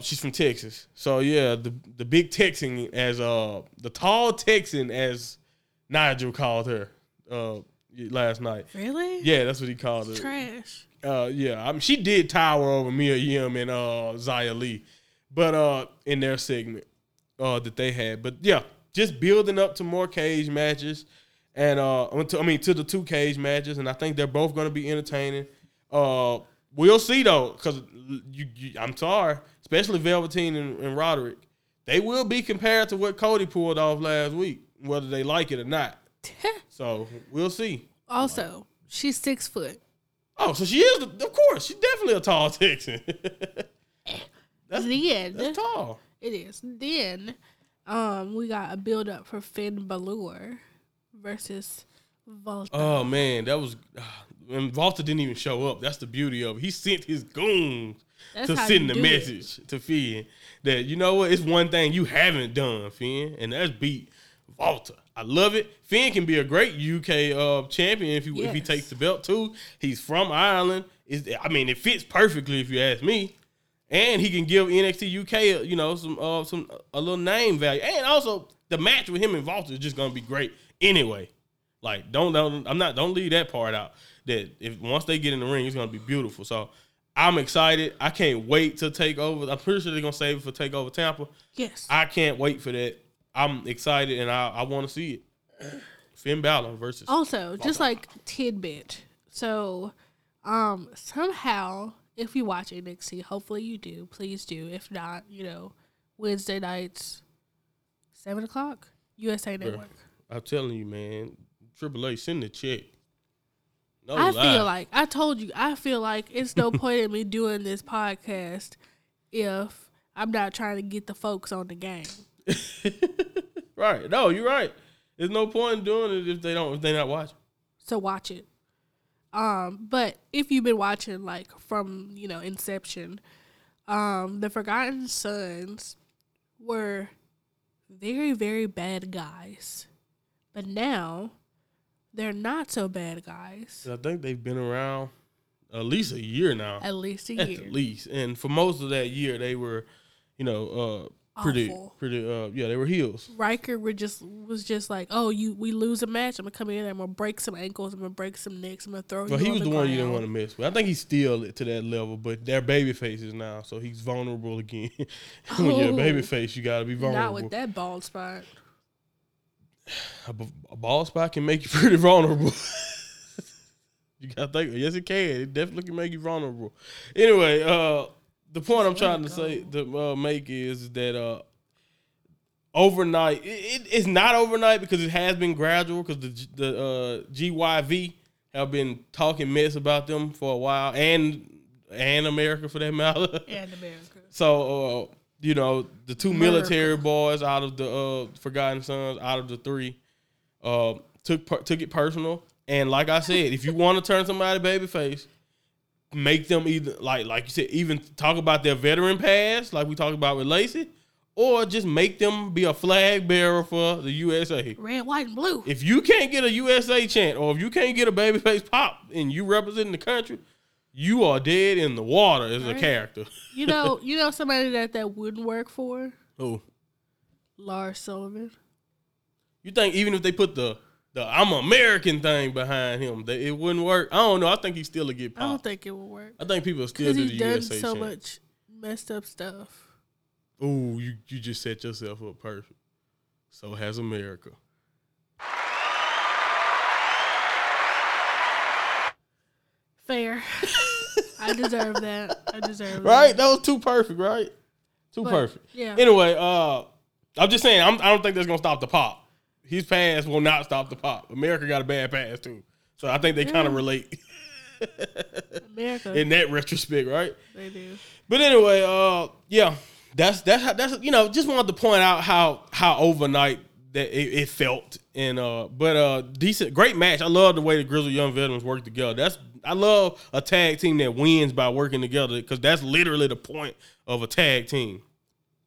She's from Texas. So yeah, the big Texan, as the tall Texan, as Nigel called her last night. Really? Yeah, that's what he called her. Trash. Yeah, I mean, she did tower over Mia Yim and Xia Li, but in their segment that they had. But yeah, just building up to more cage matches, and to the 2 cage matches, and I think they're both going to be entertaining. We'll see though, because I'm sorry, especially Velveteen and Roderick, they will be compared to what Cody pulled off last week, whether they like it or not. So we'll see. Also, she's 6 foot. Oh, so she is. Of course, she's definitely a tall Texan. That's tall. It is. Then, we got a build up for Finn Balor versus Volta. Oh man, that was. And Volta didn't even show up. That's the beauty of it. He sent his goons to send the message to Finn that, you know what, it's one thing you haven't done, Finn, and that's beat Volta. I love it. Finn can be a great UK champion if he takes the belt too. He's from Ireland. It fits perfectly if you ask me. And he can give NXT UK, some little name value. And also the match with him and Volta is just gonna be great anyway. Like don't leave that part out. That if once they get in the ring, it's gonna be beautiful. So I'm excited. I can't wait to TakeOver. I'm pretty sure they're gonna save it for TakeOver Tampa. Yes. I can't wait for that. I'm excited, and I want to see it. Finn Balor versus... Also, Volta. Just like tidbit. So, somehow, if you watch NXT, hopefully you do. Please do. If not, Wednesday nights, 7 o'clock, USA Network. I'm telling you, man. Triple H, send the check. No I lie. Feel like... I told you, I feel like it's no point in me doing this podcast if I'm not trying to get the folks on the game. Right. No, you're right. There's no point in doing it if they're not watching. So watch it. But if you've been watching from Inception, the Forgotten Sons were very, very bad guys. But now they're not so bad guys. I think they've been around at least a year now. At least. And for most of that year they were, pretty, they were heels. Riker was just like, we lose a match, I'm gonna come in there, I'm gonna break some ankles, I'm gonna break some necks, I'm gonna throw you on the ground. But he was the one you didn't want to mess with. I think he's still to that level, but they're baby faces now, so he's vulnerable again. When you're a baby face, you gotta be vulnerable. Not with that bald spot. A bald spot can make you pretty vulnerable. You gotta think, yes it can. It definitely can make you vulnerable. Anyway, the point I'm trying to make is that overnight, it's not overnight because it has been gradual because the GYV have been talking mess about them for a while and America for that matter. And America. So, the 2 military boys out of the Forgotten Sons, out of the 3, took it personal. And like I said, if you want to turn somebody babyface, make them either like you said, even talk about their veteran past, like we talked about with Lacey, or just make them be a flag bearer for the USA. Red, white, and blue. If you can't get a USA chant, or if you can't get a babyface pop, and you representing the country, you are dead in the water as a character. You know somebody that wouldn't work for? Who? Lars Sullivan. You think even if they put the I'm American thing behind him, it wouldn't work? I don't know. I think he still would get popped. I don't think it would work. I think people still do the USA chant. Because he's done so much messed up stuff. Ooh, you just set yourself up perfect. So has America. Fair. I deserve that. Right? That was too perfect, right? Too perfect. Yeah. Anyway, I'm just saying, I don't think that's going to stop the pop. His past will not stop the pop. America got a bad past, too. So I think they kind of relate. America. In that retrospect, right? They do. But anyway, yeah. That's you know, just wanted to point out how overnight that it felt, and but decent, great match. I love the way the Grizzled Young Veterans work together. I love a tag team that wins by working together, because that's literally the point of a tag team,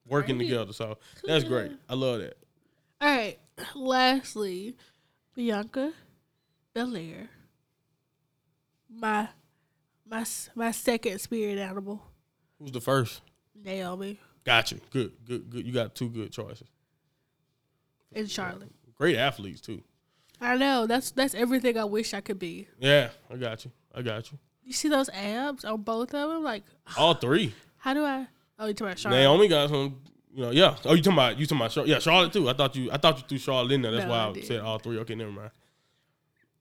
working together. So that's great. I love that. All right. Lastly, Bianca Belair, my second spirit animal. Who's the first? Naomi. Gotcha. Good. You got two good choices. And Charlotte. Great athletes, too. I know. That's everything I wish I could be. Yeah, I got you. You see those abs on both of them? Like, all three. How do I? Oh, you're talking about Charlotte. Naomi got some, you know, yeah. Oh, you talking about Charlotte. Yeah, Charlotte, too. I thought you threw Charlotte in there. That's why I said all three. Okay, never mind.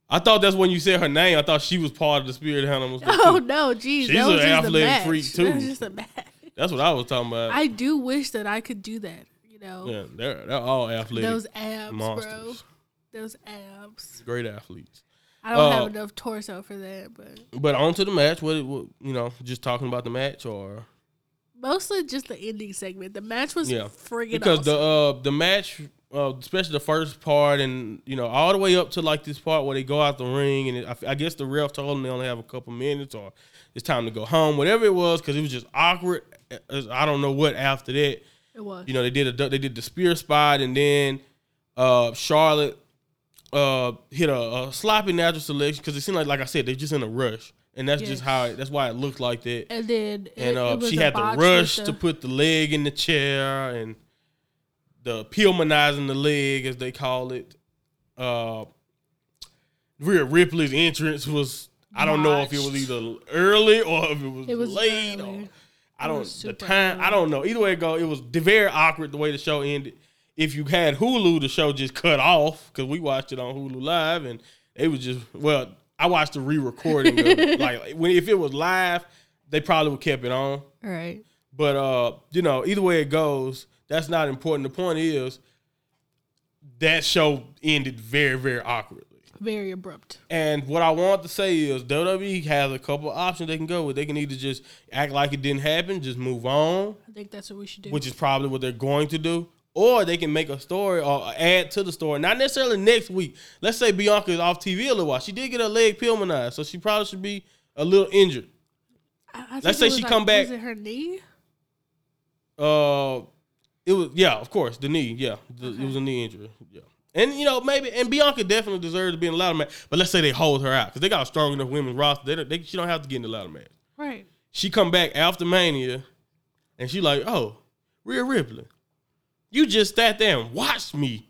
I thought that's when you said her name. I thought she was part of the spirit animals. Oh, no, geez. She's an athletic freak, too. That was just a match. That's what I was talking about. I do wish that I could do that, you know. Yeah, they're all athletic. Those abs, monsters. Bro. Those abs. Great athletes. I don't have enough torso for that, but. But on to the match. What you know? Just talking about the match, or mostly just the ending segment. The match was friggin' because awesome. the match, especially the first part, and you know, all the way up to like this part where they go out the ring, and I guess the ref told them they only have a couple minutes, or it's time to go home, whatever it was, because it was just awkward. I don't know what after that. It was. You know, they did the spear spot, and then Charlotte hit a sloppy natural selection, because it seemed like I said, they're just in a rush, and that's just how. That's why it looked like that. And then she had the rush to put the leg in the chair, and the Pillmanizing the leg, as they call it. Rhea Ripley's entrance was I don't know if it was either early or if it was late. Or, I don't the time. Cool. I don't know. Either way it go, it was very awkward the way the show ended. If you had Hulu, the show just cut off, because we watched it on Hulu Live, and it was just I watched the re-recording. If it was live, they probably would kept it on. All right. But you know, either way it goes, that's not important. The point is that show ended very, very awkwardly. Very abrupt. And what I want to say is WWE has a couple options they can go with. They can either just act like it didn't happen, just move on. I think that's what we should do. Which is probably what they're going to do. Or they can make a story or add to the story. Not necessarily next week. Let's say Bianca is off TV a little while. She did get her leg Pillmanized, so she probably should be a little injured. Let's say she come back. Is it her knee? It was, of course, the knee. Yeah, it was a knee injury. Yeah. And, you know, maybe, and Bianca definitely deserves to be in a ladder match. But let's say they hold her out, because they got a strong enough women's roster. She don't have to get in the ladder match. Right. She come back after Mania, and she like, oh, Rhea Ripley, you just sat there and watched me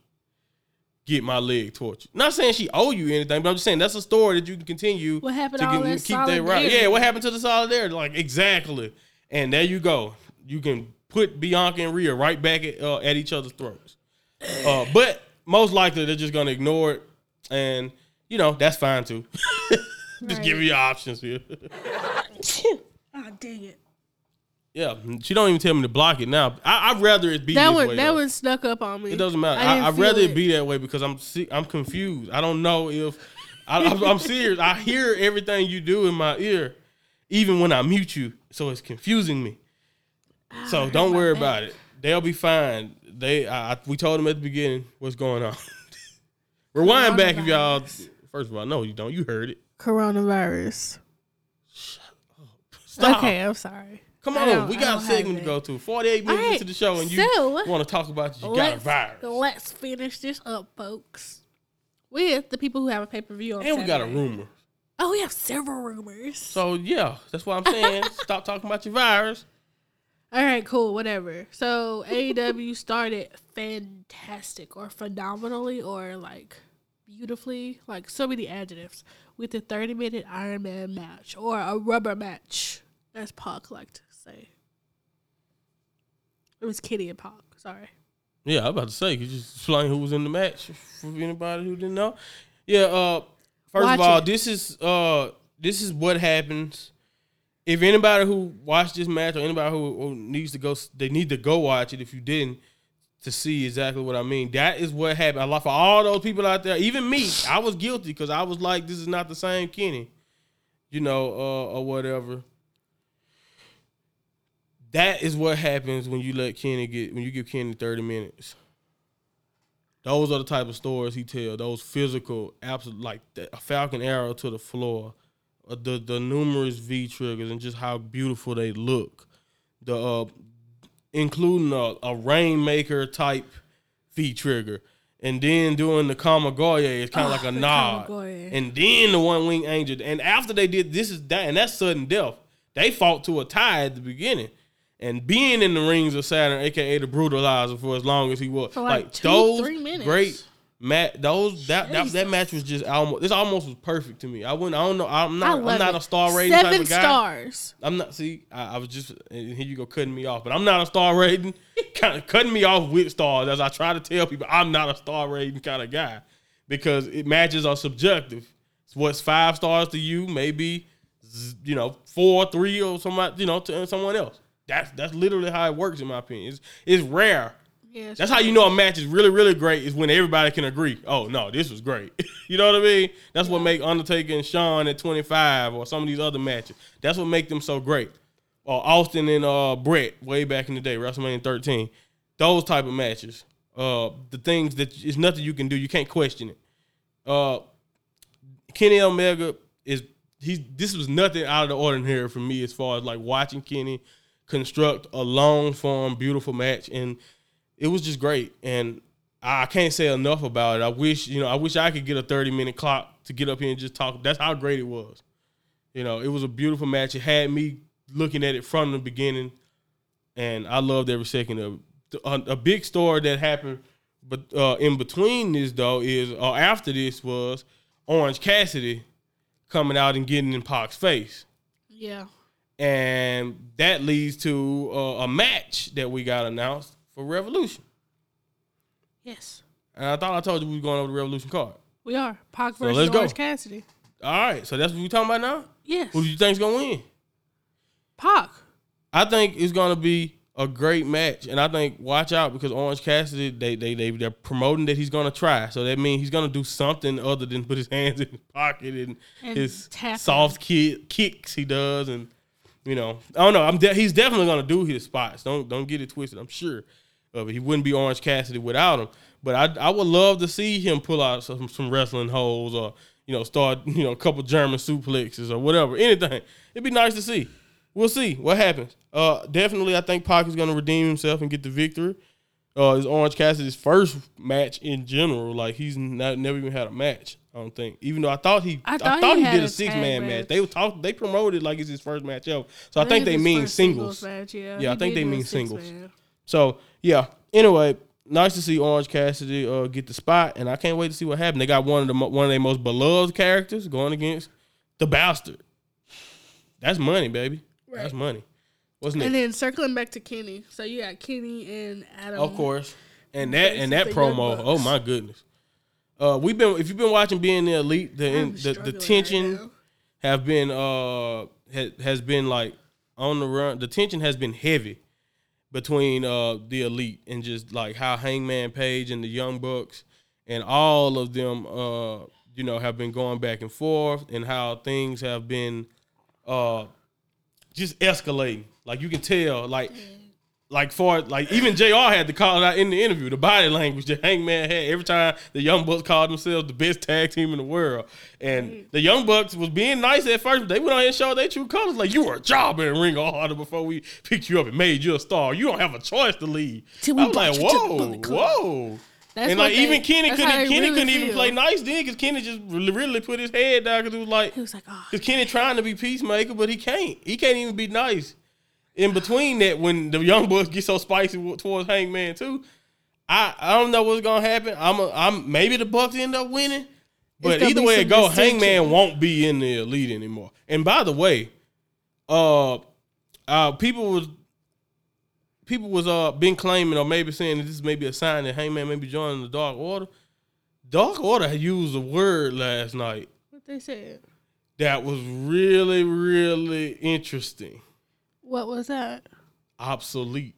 get my leg tortured. Not saying she owe you anything, but I'm just saying that's a story that you can continue. What happened to all that solidarity? That right. Yeah, what happened to the solidarity? Like, exactly. And there you go. You can put Bianca and Rhea right back at each other's throats. But most likely, they're just going to ignore it. And, you know, that's fine, too. Just give you your options here. Oh, dang it. Yeah, she don't even tell me to block it now. I'd rather it be that way. That one snuck up on me. It doesn't matter. I'd rather it be that way, because I'm confused. I don't know if... I'm serious. I hear everything you do in my ear, even when I mute you. So it's confusing me. So don't worry about it. They'll be fine. We told them at the beginning what's going on. Rewind back if y'all. First of all, no, you don't. You heard it. Coronavirus. Shut up. Stop. Okay, I'm sorry. Come on, we got a segment to go to. 48 minutes into the show, and you want to talk about you got a virus. Let's finish this up, folks. With the people who have a pay per view on Saturday. And we got a rumor. Oh, we have several rumors. So yeah, that's what I'm saying. Stop talking about your virus. All right, cool, whatever. So, AEW started phenomenally, or, like, beautifully, like, so many adjectives, with a 30-minute Iron Man match, or a rubber match, as Pac liked to say. It was Kenny and Pac, sorry. Yeah, I was about to say, you just explain who was in the match, for anybody who didn't know. Yeah, first of all, this is what happens if anybody who watched this match or anybody who needs to go, they need to go watch it if you didn't, to see exactly what I mean. That is what happened. I love for all those people out there, even me, I was guilty because I was like, this is not the same Kenny, you know, or whatever. That is what happens when you let Kenny get, when you give Kenny 30 minutes. Those are the type of stories he tells. Those physical, absolute, like a Falcon arrow to the floor, the numerous V triggers and just how beautiful they look, the including a Rainmaker type V trigger, and then doing the Kamigoye is kind of like a nod, Kamigoye. And then the one wing angel. And after they did this is that, and that's sudden death. They fought to a tie at the beginning. And being in the rings of Saturn, a.k.a. the Brutalizer, for as long as he was. For like two, 3 minutes. Great match. That match was just almost, this almost was perfect to me. I don't know. I'm not a star rating type of guy. 7 stars. I was just, and here you go cutting me off. But I'm not a star rating. Kind of cutting me off with stars, as I try to tell people, I'm not a star rating kind of guy. Because matches are subjective. It's what's 5 stars to you, maybe, you know, 4, 3 or somebody, you know, to someone else. That's literally how it works, in my opinion. It's rare. Yeah, it's That's true. How you know a match is really, really great is when everybody can agree. Oh, no, this was great. You know what I mean? That's what make Undertaker and Shawn at 25 or some of these other matches. That's what make them so great. Or Austin and Brett way back in the day, WrestleMania 13. Those type of matches. The things that it's nothing you can do. You can't question it. Kenny Omega is this was nothing out of the ordinary for me as far as like watching Kenny construct a long form, beautiful match, and it was just great. And I can't say enough about it. I wish I could get a 30-minute clock to get up here and just talk. That's how great it was. You know, it was a beautiful match. It had me looking at it from the beginning, and I loved every second of it. A big story that happened, but in between this though is, or after this was Orange Cassidy coming out and getting in Pac's face. Yeah. And that leads to a match that we got announced for Revolution. Yes. And I thought I told you we were going over the Revolution card. We are. Pac versus Orange Cassidy. All right. So that's what we're talking about now? Yes. Who do you think's going to win? Pac. I think it's going to be a great match. And I think watch out because Orange Cassidy, they're promoting that he's going to try. So that means he's going to do something other than put his hands in his pocket and his soft kicks he does and... You know, I don't know. He's definitely gonna do his spots. Don't get it twisted. I'm sure of it. He wouldn't be Orange Cassidy without him. But I would love to see him pull out some wrestling holds or you know start you know a couple German suplexes or whatever. Anything. It'd be nice to see. We'll see what happens. Definitely, I think Pac is gonna redeem himself and get the victory. It's Orange Cassidy's first match in general. Like he's never even had a match. I don't think. Even though I thought he did a 6-man match. They promoted like it's his first match ever. So I think they mean singles. Match, yeah, I think they mean singles. Man. So yeah. Anyway, nice to see Orange Cassidy get the spot, and I can't wait to see what happened. They got one of their most beloved characters going against the bastard. That's money, baby. Right. That's money. What's next? And then circling back to Kenny. So you got Kenny and Adam. Of course, and that promo. Oh my goodness. If you've been watching Being the Elite, the tension have been has been like on the run. The tension has been heavy between the Elite and just like how Hangman Page and the Young Bucks and all of them you know have been going back and forth and how things have been just escalating. Like you can tell like even JR had to call it out in the interview, the body language that Hangman had every time the Young Bucks called themselves the best tag team in the world. And the Young Bucks was being nice at first, but they went on and showed their true colors. Like, you were a jobber in Ring of Honor before we picked you up and made you a star. You don't have a choice to leave. I was like, whoa. That's and like even Kenny couldn't even play nice then because Kenny just really put his head down because it was like, because Kenny trying to be peacemaker, but he can't. He can't even be nice. In between that, when the Young Bucks get so spicy towards Hangman too, I don't know what's gonna happen. I'm maybe the Bucks end up winning, but either way it goes, Hangman won't be in the Elite anymore. And by the way, people was been claiming or maybe saying that this may be a sign that Hangman may be joining the Dark Order. Dark Order used a word last night. What they said. that was really, really interesting. What was that? Obsolete.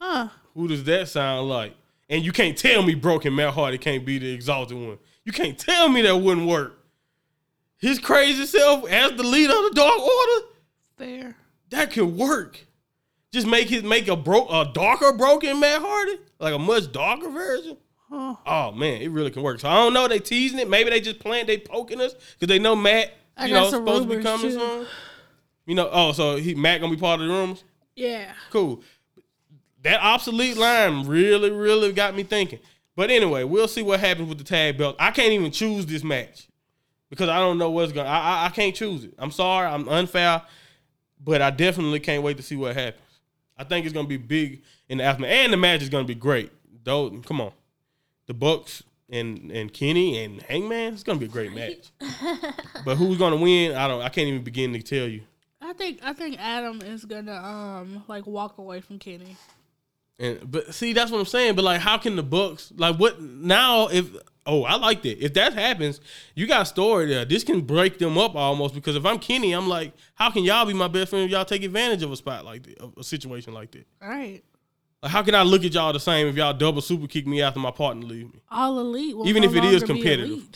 Huh. Who does that sound like? And you can't tell me Broken Matt Hardy can't be the Exalted One. You can't tell me that wouldn't work. His crazy self as the leader of the Dark Order? Fair. That could work. Just make a darker Broken Matt Hardy? Like a much darker version? Huh. Oh, man, it really can work. So I don't know. They teasing it. Maybe they just playing. They poking us because they know Matt, supposed to be coming soon. You know, Matt going to be part of the rumors? Yeah. Cool. That obsolete line really, really got me thinking. But anyway, we'll see what happens with the tag belt. I can't even choose this match because I don't know what's going to I can't choose it. I'm sorry. I'm unfair. But I definitely can't wait to see what happens. I think it's going to be big in the aftermath. And the match is going to be great. Though, come on. The Bucks and Kenny and Hangman, it's going to be a great match. But who's going to win? I can't even begin to tell you. I think Adam is going to walk away from Kenny. But see, that's what I'm saying. But how can the Bucks what now? I like that. If that happens, you got a story there. This can break them up almost because if I'm Kenny, I'm like, how can y'all be my best friend if y'all take advantage of a spot like that, a situation like that? All right. How can I look at y'all the same if y'all double super kick me after my partner leave me? All elite, even if it is competitive,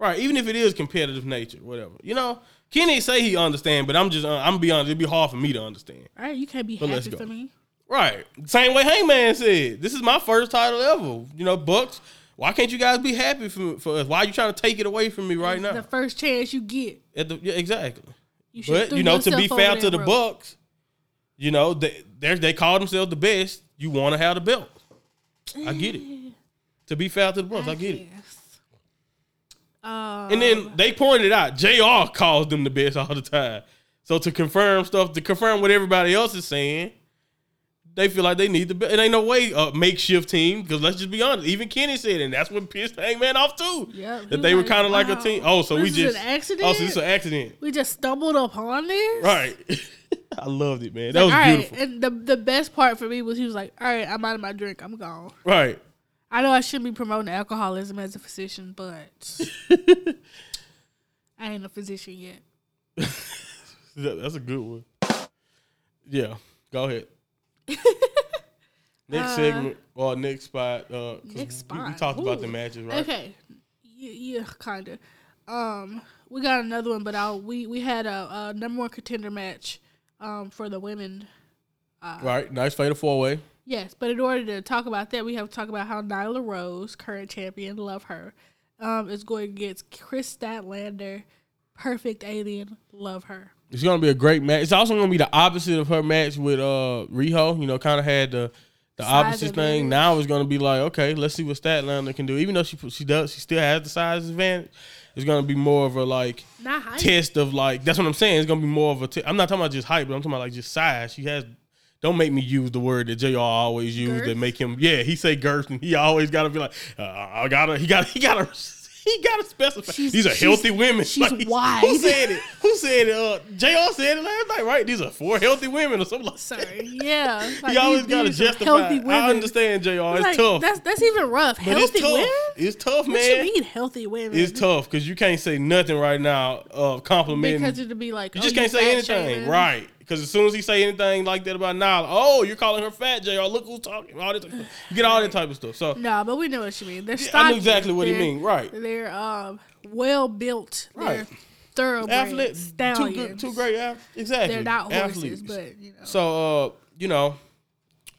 right? Even if it is competitive nature, whatever. You know, Kenny say he understand, but I'm be honest, it'd be hard for me to understand. All right, you can't be happy for me. Right. Same way Hangman said, this is my first title ever. You know, Bucks, why can't you guys be happy for us? Why are you trying to take it away from me right now? The first chance you get. Exactly. But to be fair to the Bucks, they call themselves the best. You want to have the belt. I get it. To be fair to the Bucks, I get it. And then they pointed out, JR calls them the best all the time. So to confirm what everybody else is saying, they feel like they need the belt. It ain't no way a makeshift team, because let's just be honest. Even Kenny said it, and that's what pissed Hangman off too. Yep, that they were kind of like a team. Oh, so this is an accident? Oh, so this is an accident. We just stumbled upon this? Right. I loved it, man. That was beautiful. Right. And the best part for me was he was like, all right, I'm out of my drink. I'm gone. Right. I know I shouldn't be promoting alcoholism as a physician, but I ain't a physician yet. That's a good one. Yeah. Go ahead. Next segment or next spot. We talked about the matches, right? Okay. Yeah, kind of. We got another one, but we had a number one contender match. For the women. Right. Nice fatal four-way. Yes. But in order to talk about that, we have to talk about how Nyla Rose, current champion, love her, is going against Chris Statlander, perfect alien, love her. It's going to be a great match. It's also going to be the opposite of her match with Riho. You know, kind of had the opposite thing. Now it's going to be like, okay, let's see what Statlander can do. Even though she still has the size advantage. It's going to be more of a, test of, that's what I'm saying. It's going to be more of a I'm not talking about just height, but I'm talking about, just size. She has... Don't make me use the word that JR always used that make him... Yeah, he say girth, and he always got to be like, I got to... He got to specify. These are healthy women. She's wide. Who said it? JR said it last night, right? These are four healthy women or something like that. Sorry, yeah. He always got to justify. I understand, JR. It's tough. That's even rough. But healthy women? It's tough, man. What you mean healthy women? It's tough because you can't say nothing right now of complimenting. Because it'd be like, you just can't say anything. Shaming. Right. Because as soon as he say anything like that about Nyla, you're calling her fat, JR. Look who's talking. All this, you get all that type of stuff. So but we know what you mean. They're stocky. I know exactly what he mean. Right. They're well built. Right. They're thoroughbred stallions. Two great athletes. Exactly. They're not horses, athletes. But you know. So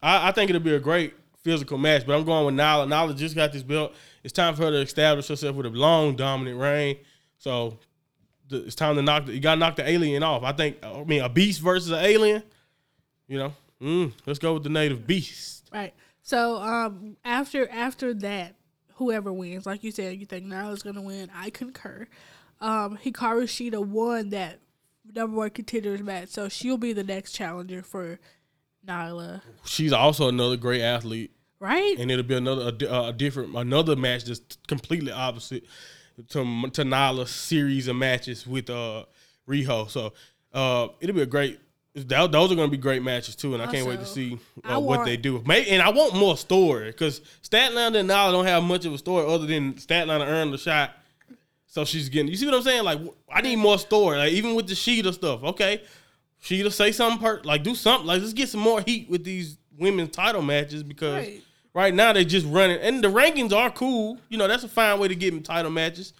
I think it'll be a great physical match. But I'm going with Nyla. Nyla just got this belt. It's time for her to establish herself with a long dominant reign. So. It's time to you gotta knock the alien off. I mean, a beast versus an alien, let's go with the native beast. Right. So, after that, whoever wins, like you said, you think Nyla's gonna win. I concur. Hikaru Shida won that number one contenders match, so she'll be the next challenger for Nyla. She's also another great athlete, right? And it'll be another match that's completely opposite. To Nyla's series of matches with Riho. So it'll be a great... Those are going to be great matches, too, and I can't wait to see what they do. And I want more story, because Statlander and Nyla don't have much of a story other than Statlander earned the shot. So she's getting, you see what I'm saying? Like, I need more story. Like, even with the Sheeta stuff, okay. Sheeta say something, like, do something. Like, let's get some more heat with these women's title matches because right now they just running. And the rankings are cool. You know, that's a fine way to get them title matches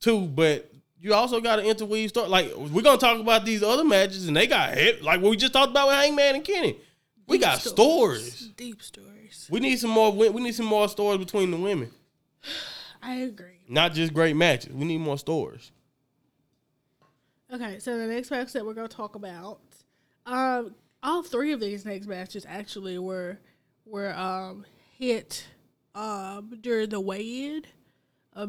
too. But you also got to interweave story. Like, we're going to talk about these other matches and they got hit. Like, what we just talked about with Hangman and Kenny. We got stories. Deep stories. We need some more stories between the women. I agree. Not just great matches. We need more stories. Okay, so the next match that we're going to talk about, all three of these next matches actually were hit during the weigh-in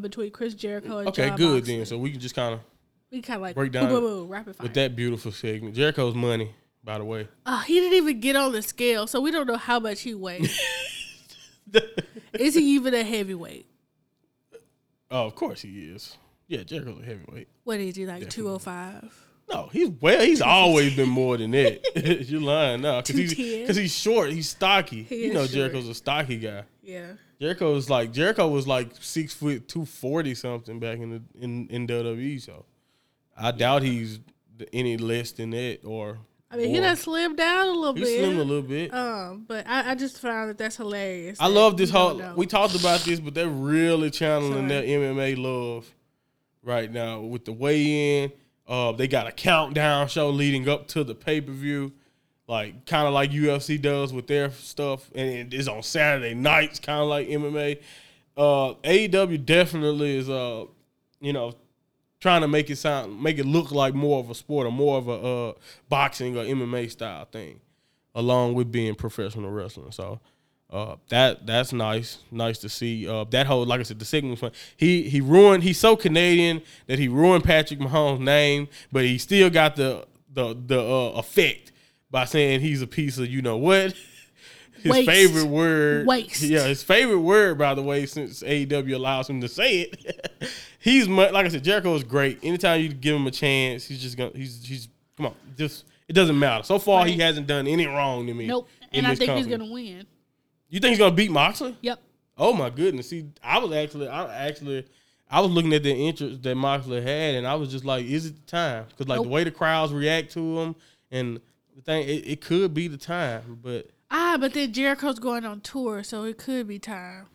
between Chris Jericho and John Moxley. Okay, good then. So we can just kind of break down rapid fire. With that beautiful segment. Jericho's money, by the way. He didn't even get on the scale, so we don't know how much he weighs. Is he even a heavyweight? Oh, of course he is. Yeah, Jericho's a heavyweight. What is he, like 205? No, he's always been more than that. You're lying now. Because he's short. He's stocky. He is short. Jericho's a stocky guy. Yeah. Jericho was like 6 foot 240 something back in WWE. So I doubt he's any less than that or. I mean, he done slimmed down a little bit. He slimmed a little bit. But I just found that that's hilarious. I love this whole. We talked about this, but they're really channeling their MMA love right now with the weigh-in. They got a countdown show leading up to the pay-per-view, like kind of like UFC does with their stuff, and it's on Saturday nights, kind of like MMA. AEW definitely is, trying to make it look like more of a sport or more of a boxing or MMA style thing, along with being professional wrestling. So that's nice to see. That whole, like I said, the segment was fun. He's so Canadian that he ruined Patrick Mahomes' name, but he still got the effect by saying he's a piece of you know what. His favorite word, waste. Yeah, his favorite word, by the way, since AEW allows him to say it. He's like I said, Jericho is great. Anytime you give him a chance, he's just gonna. He's come on. Just it doesn't matter. So far, He hasn't done any wrong to me. Nope. And I think he's gonna win. You think he's gonna beat Moxley? Yep. Oh my goodness. See, I was looking at the interest that Moxley had, and I was just like, is it the time? Because the way the crowds react to him, and the thing, it could be the time, but. But then Jericho's going on tour, so it could be time.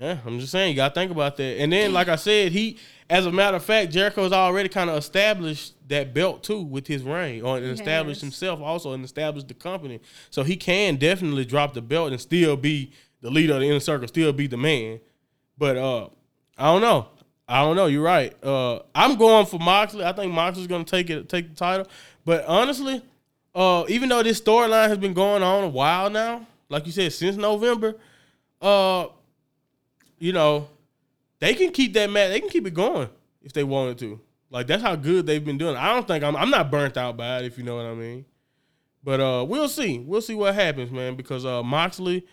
Yeah, I'm just saying, you got to think about that. And then, like I said, as a matter of fact, Jericho's already kind of established that belt, too, with his reign. Established himself also and established the company. So he can definitely drop the belt and still be the leader of the inner circle, still be the man. But I don't know. You're right. I'm going for Moxley. I think Moxley's going to take the title. But honestly... even though this storyline has been going on a while now, like you said, since November, they can keep that match. They can keep it going if they wanted to. Like, that's how good they've been doing. I don't think I'm not burnt out by it, if you know what I mean. But we'll see. We'll see what happens, man, because Moxley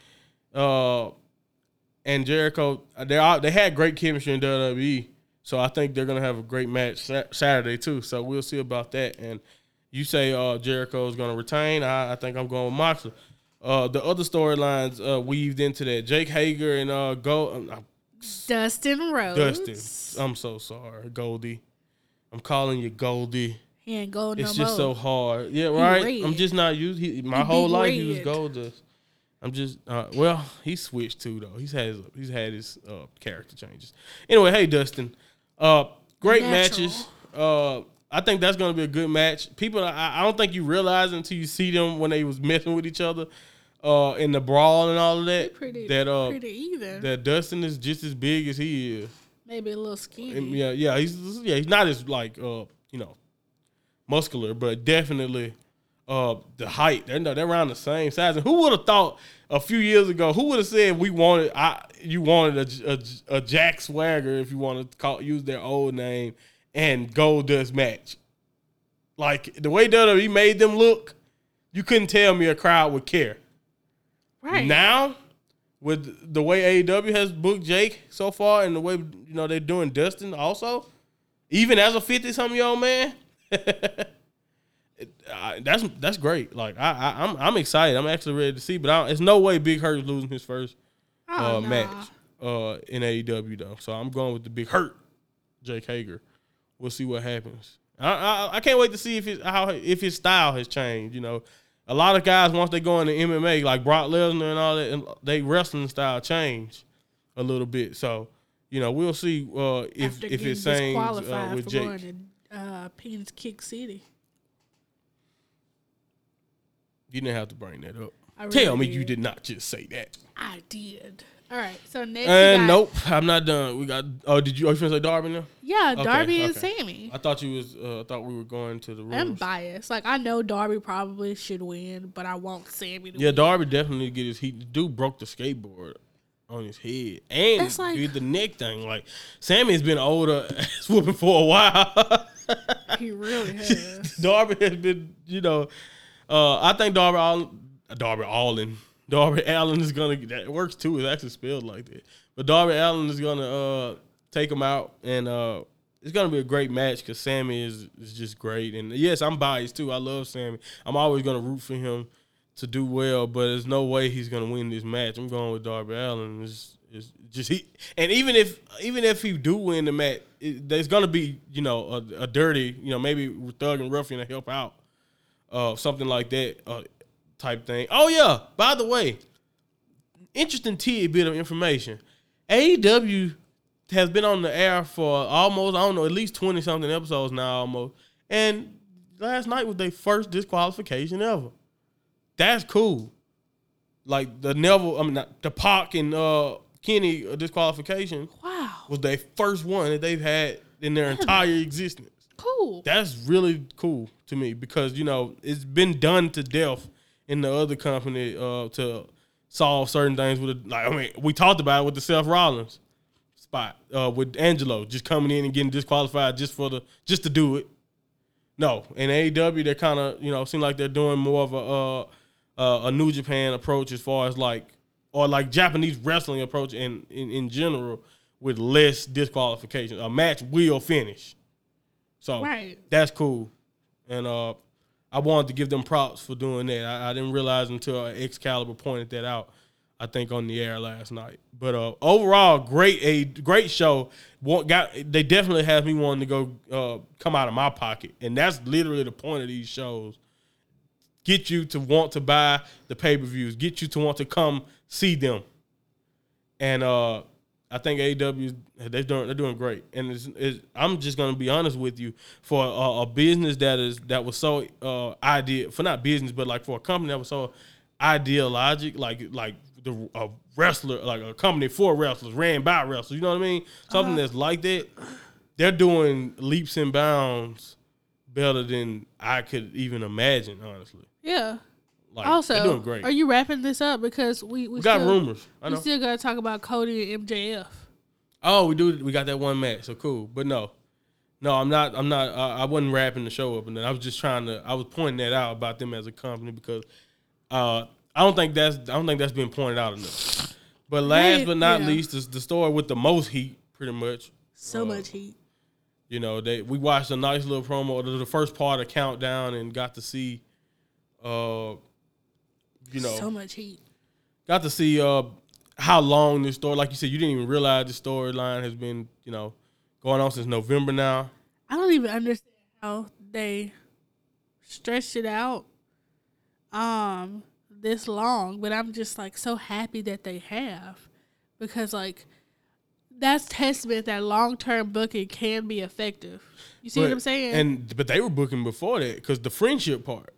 and Jericho, they had great chemistry in WWE, so I think they're going to have a great match Saturday, too. So we'll see about that, and... You say Jericho's going to retain. I think I'm going with Moxley. The other storylines weaved into that. Jake Hager and Dustin Rhodes. Dustin. I'm so sorry, Goldie. I'm calling you Goldie. He ain't gold it's no just mode. So hard. Yeah, right? I'm just not used. My whole life he was Gold Dust. I'm just, he switched too, though. He's had his character changes. Anyway, hey, Dustin. Great matches. I think that's going to be a good match. People, I don't think you realize until you see them when they was messing with each other in the brawl and all of that. That Dustin is just as big as he is. Maybe a little skinny. And he's not as like muscular, but definitely the height. They're around the same size. And who would have thought a few years ago? Who would have said you wanted a Jack Swagger if you want to use their old name? And Goldust match. Like, the way WWE made them look, you couldn't tell me a crowd would care. Right. Now, with the way AEW has booked Jake so far and the way, they're doing Dustin also, even as a 50-something-year-old man, that's great. Like, I'm excited. I'm actually ready to see, but there's no way Big Hurt is losing his first match in AEW, though. So I'm going with the Big Hurt. Jake Hager. We'll see what happens. I can't wait to see if his style has changed. You know, a lot of guys once they go into MMA, like Brock Lesnar and all that, and they wrestling style change a little bit. So, you know, we'll see if it's changed with Jake. After getting disqualified for going to Phoenix Kick City. You didn't have to bring that up. Really Tell me did. You did not just say that. I did. All right, so next. And nope, I'm not done. We got. Oh, did you? Are you finna say Darby now? Yeah, okay, Darby and Sammy. I thought you was. I thought we were going to the rules. I'm biased. Like I know Darby probably should win, but I want Sammy to win. Darby definitely get his heat. The dude broke the skateboard on his head, and that's like, did the neck thing. Like Sammy's been older, whooping for a while. He really has. Darby has been, you know. I think Darby Allin is gonna. That works too. It's actually spelled like that. But Darby Allin is gonna take him out, and it's gonna be a great match because Sammy is just great. And yes, I'm biased too. I love Sammy. I'm always gonna root for him to do well. But there's no way he's gonna win this match. I'm going with Darby Allin. It's just he. And even if he do win the match, there's gonna be a dirty maybe Thug and Ruffian to help out. Something like that type thing. Oh, yeah. By the way, interesting tidbit of information. AEW has been on the air for at least 20-something episodes now almost. And last night was their first disqualification ever. That's cool. Like the Pac and Kenny disqualification. Wow. Was their first one that they've had in their entire existence. Cool. That's really cool to me because it's been done to death in the other company to solve certain things with we talked about it with the Seth Rollins spot with Angelo just coming in and getting disqualified just to do it. No, in AEW they kind of seem like they're doing more of a New Japan approach as far as like Japanese wrestling approach in general with less disqualification. A match will finish. So That's cool. And I wanted to give them props for doing that. I didn't realize until Excalibur pointed that out, I think, on the air last night. But overall, great show. They definitely have me wanting to go come out of my pocket. And that's literally the point of these shows. Get you to want to buy the pay-per-views. Get you to want to come see them. And I think AEW, they're doing great, and I'm just gonna be honest with you. For a business that was so ideal, for not business, but like for a company that was so ideologic, like a wrestler, like a company for wrestlers, ran by wrestlers. You know what I mean? Something that's like that. They're doing leaps and bounds better than I could even imagine, honestly. Yeah. They're doing great. Are you wrapping this up? Because we got rumors. I know. We still got to talk about Cody and MJF. Oh, we do. We got that one match. So cool. But no, I'm not. I wasn't wrapping the show up, and then I was just I was pointing that out about them as a company because I don't think that's been pointed out enough. But last but not least is the story with the most heat, pretty much. So much heat. We watched a nice little promo, the first part of Countdown, and got to see. So much heat. Got to see how long this story, like you said, you didn't even realize the storyline has been, going on since November now. I don't even understand how they stretched it out this long, but I'm just so happy that they have because that's testament that long-term booking can be effective. You see what I'm saying? But they were booking before that because the friendship part.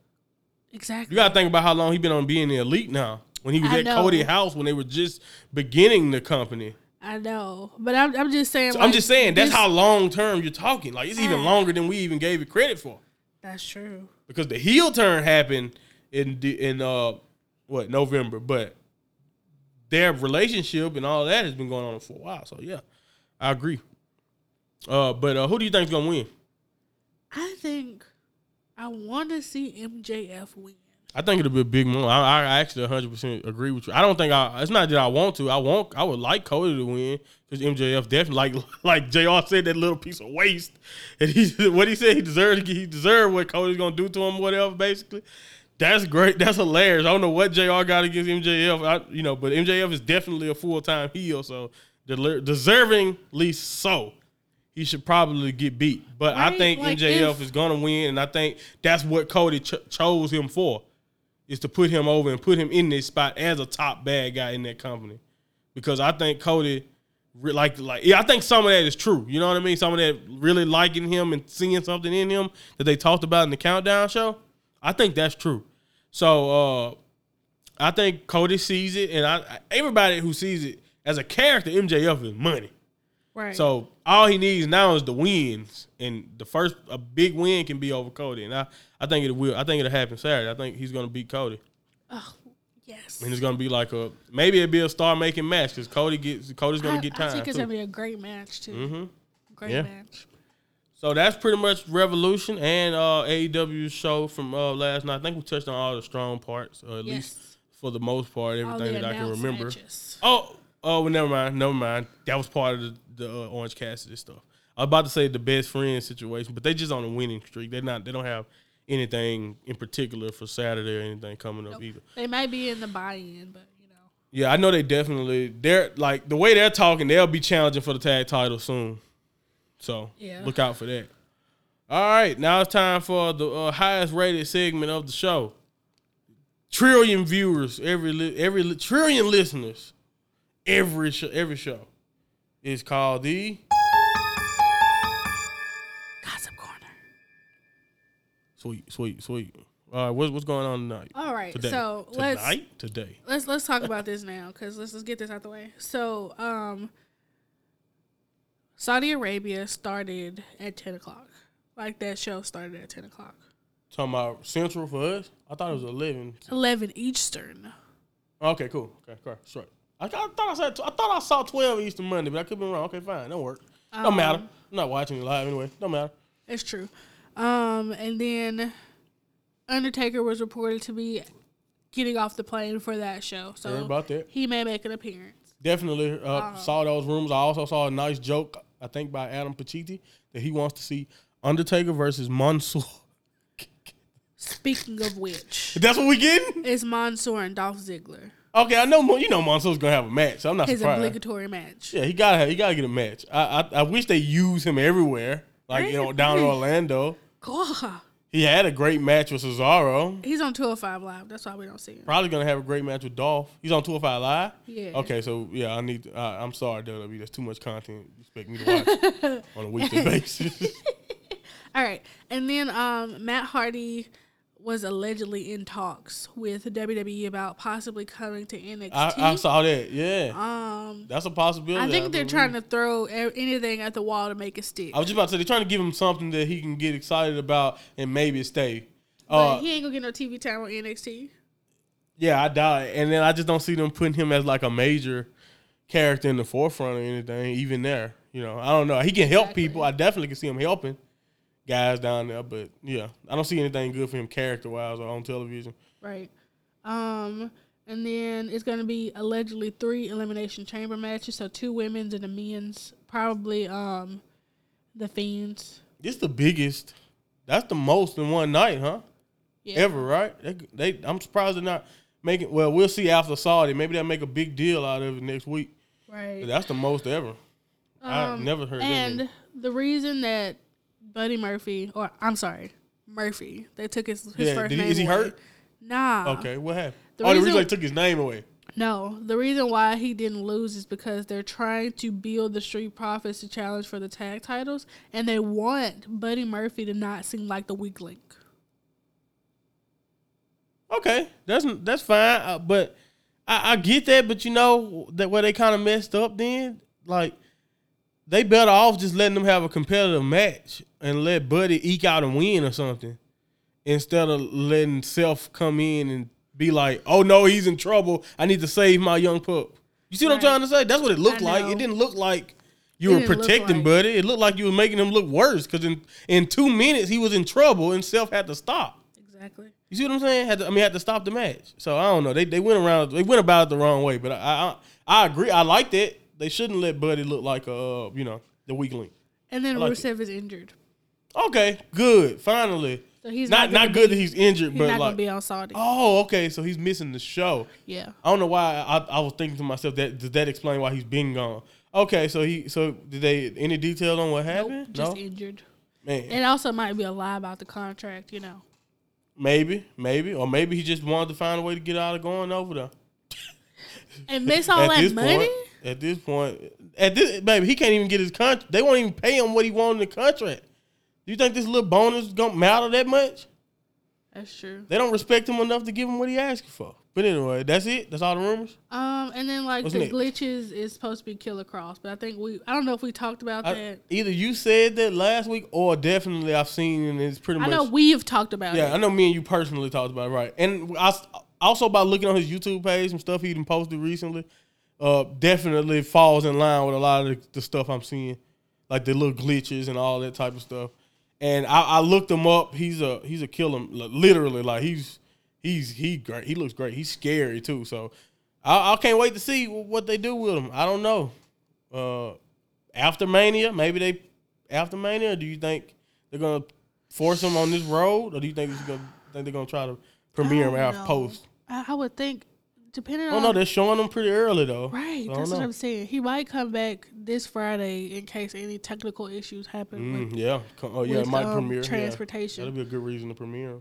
Exactly. You got to think about how long he's been on being the elite now. When he was at Cody House, when they were just beginning the company. I know. But I'm just saying. So I'm just saying, that's how long-term you're talking. It's even longer than we even gave it credit for. That's true. Because the heel turn happened in November. But their relationship and all that has been going on for a while. So, yeah, I agree. But who do you think is going to win? I think... I want to see MJF win. I think it'll be a big moment. I actually 100% agree with you. I don't think it's not that I want to. I would like Cody to win because MJF definitely like JR said, that little piece of waste. And he deserved what Cody's gonna do to him, whatever. Basically, that's great. That's hilarious. I don't know what JR got against MJF. But MJF is definitely a full-time heel, so deservingly so. he should probably get beat. But right? I think like MJF is going to win, and I think that's what Cody chose him for, is to put him over and put him in this spot as a top bad guy in that company. Because I think Cody, I think some of that is true. You know what I mean? Some of that really liking him and seeing something in him that they talked about in the Countdown show, I think that's true. So I think Cody sees it, and everybody who sees it as a character, MJF is money. Right. So all he needs now is the wins, and a big win can be over Cody, and I think it will. I think it'll happen Saturday. I think he's gonna beat Cody. Oh yes. And it's gonna be like maybe it'll be a star-making match because Cody's gonna get time. I think it's gonna be a great match too. Mm-hmm. Great match. So that's pretty much Revolution and AEW's show from last night. I think we touched on all the strong parts, or at least for the most part, everything that I can remember. Matches. Oh, well, never mind. That was part of the Orange Cassidy stuff. I was about to say the best friend situation, but they just on a winning streak. They don't have anything in particular for Saturday or anything coming up either. They might be in the buy-in, but you know. Yeah, I know they're like the way they're talking, they'll be challenging for the tag title soon. So look out for that. All right, now it's time for the highest rated segment of the show. Trillion viewers, every trillion listeners. Every show is called the Gossip Corner. Sweet. All right, what's going on tonight? All right, today. Let's talk about this now, because let's just get this out the way. So, Saudi Arabia started at 10:00. Like that show started at 10:00. Talking about Central for us? I thought it was 11. 11 Eastern. Okay, cool. Okay, straight. I thought I saw 12 Eastern Monday, but I could be wrong. Okay, fine. Don't work. Don't matter. I'm not watching it live anyway. Don't matter. It's true. And then Undertaker was reported to be getting off the plane for that show. So heard about that. He may make an appearance. Definitely saw those rumors. I also saw a nice joke, I think, by Adam Pacitti that he wants to see Undertaker versus Mansoor. Speaking of which. That's what we getting? It's Mansoor and Dolph Ziggler. Okay, I know Mansoor's gonna have a match. So I'm not surprised. His obligatory match. Yeah, he gotta get a match. I wish they use him everywhere, like down in Orlando. God. He had a great match with Cesaro. He's on 205 Live. That's why we don't see him. Probably gonna have a great match with Dolph. He's on 205 Live. Yeah. Okay, so I need. I'm sorry, WWE. That's too much content you expect me to watch on a weekly basis. All right, and then Matt Hardy was allegedly in talks with WWE about possibly coming to NXT. I saw that, yeah. That's a possibility. I think they're trying to throw anything at the wall to make it stick. I was just about to say, they're trying to give him something that he can get excited about and maybe stay. But he ain't going to get no TV time on NXT. Yeah, I doubt it. And then I just don't see them putting him as like a major character in the forefront or anything, even there. You know, I don't know. He can help people. I definitely can see him helping guys down there, but yeah, I don't see anything good for him character-wise or on television. Right. And then it's going to be allegedly 3 Elimination Chamber matches, so 2 women's and a men's, probably the Fiends. This the biggest. That's the most in one night, huh? Yeah. Ever, right? I'm surprised they're not making. Well, we'll see after Saudi. Maybe they'll make a big deal out of it next week. Right. But that's the most ever. I've never heard that. And the reason that Buddy Murphy, Murphy. They took his first name away. Is he hurt? Nah. Okay, what happened? The reason they took his name away. No, the reason why he didn't lose is because they're trying to build the Street Profits to challenge for the tag titles, and they want Buddy Murphy to not seem like the weak link. Okay, that's fine, but I get that, but you know that where they kind of messed up then, like, they better off just letting them have a competitive match and let Buddy eke out and win or something, instead of letting Seth come in and be like, "Oh no, he's in trouble. I need to save my young pup." You see what I'm trying to say? That's what it looked like. It didn't look like you were protecting Buddy. It looked like you were making him look worse because in 2 minutes he was in trouble and Seth had to stop. Exactly. You see what I'm saying? Had to stop the match. So I don't know. They went around. They went about it the wrong way. But I agree. I liked it. They shouldn't let Buddy look like the weak link. And then Rusev is injured. Okay, good. Finally, so he's not good that he's injured, but not gonna be on Saudi. Oh, okay. So he's missing the show. Yeah. I don't know why I was thinking to myself that does that explain why he's been gone? Okay, so did they any detail on what happened? Nope, just injured. Man. It also might be a lie about the contract, you know. Maybe. Or maybe he just wanted to find a way to get out of going over there. And miss all that money? At this point, baby, he can't even get his contract. They won't even pay him what he wanted in the contract. Do you think this little bonus is going to matter that much? That's true. They don't respect him enough to give him what he asked for. But anyway, that's it. That's all the rumors. And then what's the next? Glitches is supposed to be Killer Cross, but I don't know if we talked about that. Either you said that last week, or definitely I've seen, and it's pretty much. I know we have talked about it. Yeah, I know me and you personally talked about it, right? And I also, by looking on his YouTube page, some stuff he done posted recently, definitely falls in line with a lot of the stuff I'm seeing, like the little glitches and all that type of stuff. And I looked him up. He's a killer, literally. Like He's great. He looks great. He's scary too. So I can't wait to see what they do with him. I don't know. After Mania, do you think they're gonna force him on this road, or do you think they're gonna try to premiere him out post? I would think, depending on. Oh no, they're showing him pretty early though. Right, so that's what I'm saying. He might come back this Friday in case any technical issues happen. It might premiere transportation. That'll be a good reason to premiere.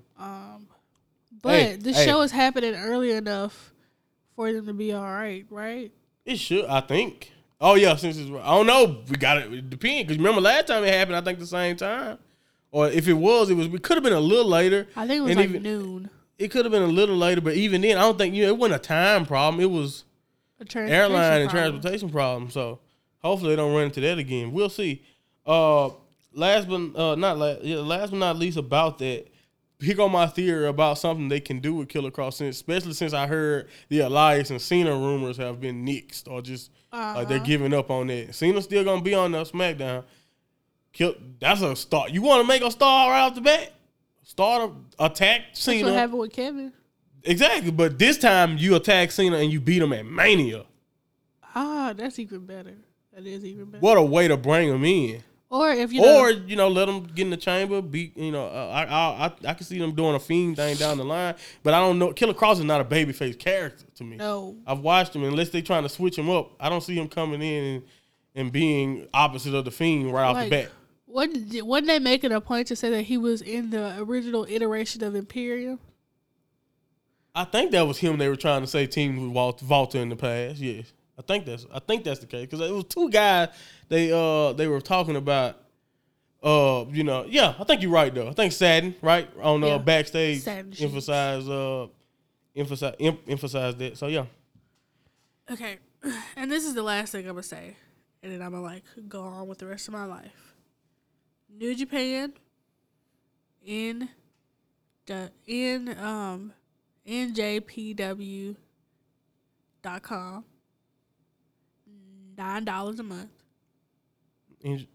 But the show is happening early enough for them to be all right, right? It should, I think. Oh, yeah, since it's... I don't know. We got it. It depends. Because remember last time it happened, I think the same time. Or if it was... It could have been a little later. I think it was noon. It could have been a little later, but even then, I don't think... it wasn't a time problem. It was an airline and transportation problem. So, hopefully they don't run into that again. We'll see. Last but not least about that, here go my theory about something they can do with Killer Cross, especially since I heard the Elias and Cena rumors have been nixed or just they're giving up on that. Cena's still going to be on the SmackDown. That's a start. You want to make a star right off the bat? Attack Cena. That's what happened with Kevin. Exactly, but this time you attack Cena and you beat him at Mania. Ah, that's even better. That is even better. What a way to bring him in. Or let them get in the chamber. I can see them doing a Fiend thing down the line, but I don't know. Killer Cross is not a babyface character to me. No, I've watched him. Unless they're trying to switch him up, I don't see him coming in and being opposite of the Fiend right off the bat. Wasn't they making a point to say that he was in the original iteration of Imperium? I think that was him. They were trying to say teams with Volta in the past. Yes. I think that's the case because it was two guys they were talking about I think you're right though. I think Sadden right on backstage emphasized that. So yeah. Okay, and this is the last thing I'm gonna say, and then I'm gonna go on with the rest of my life. New Japan in NJPW.com. $9 a month.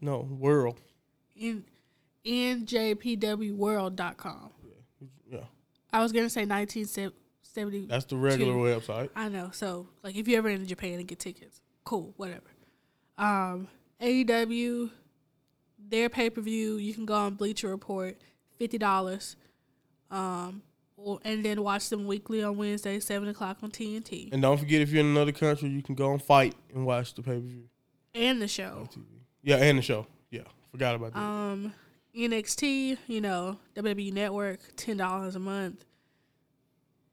World. NJPWworld.com. Yeah. I was going to say 1970. That's the regular website. I know. So, if you're ever in Japan and get tickets, cool, whatever. AEW, their pay-per-view, you can go on Bleacher Report, $50. And then watch them weekly on Wednesday, 7 o'clock on TNT. And don't forget, if you're in another country, you can go and fight and watch the pay-per-view. And the show. Yeah, and the show. Yeah, forgot about that. NXT, WWE Network, $10 a month.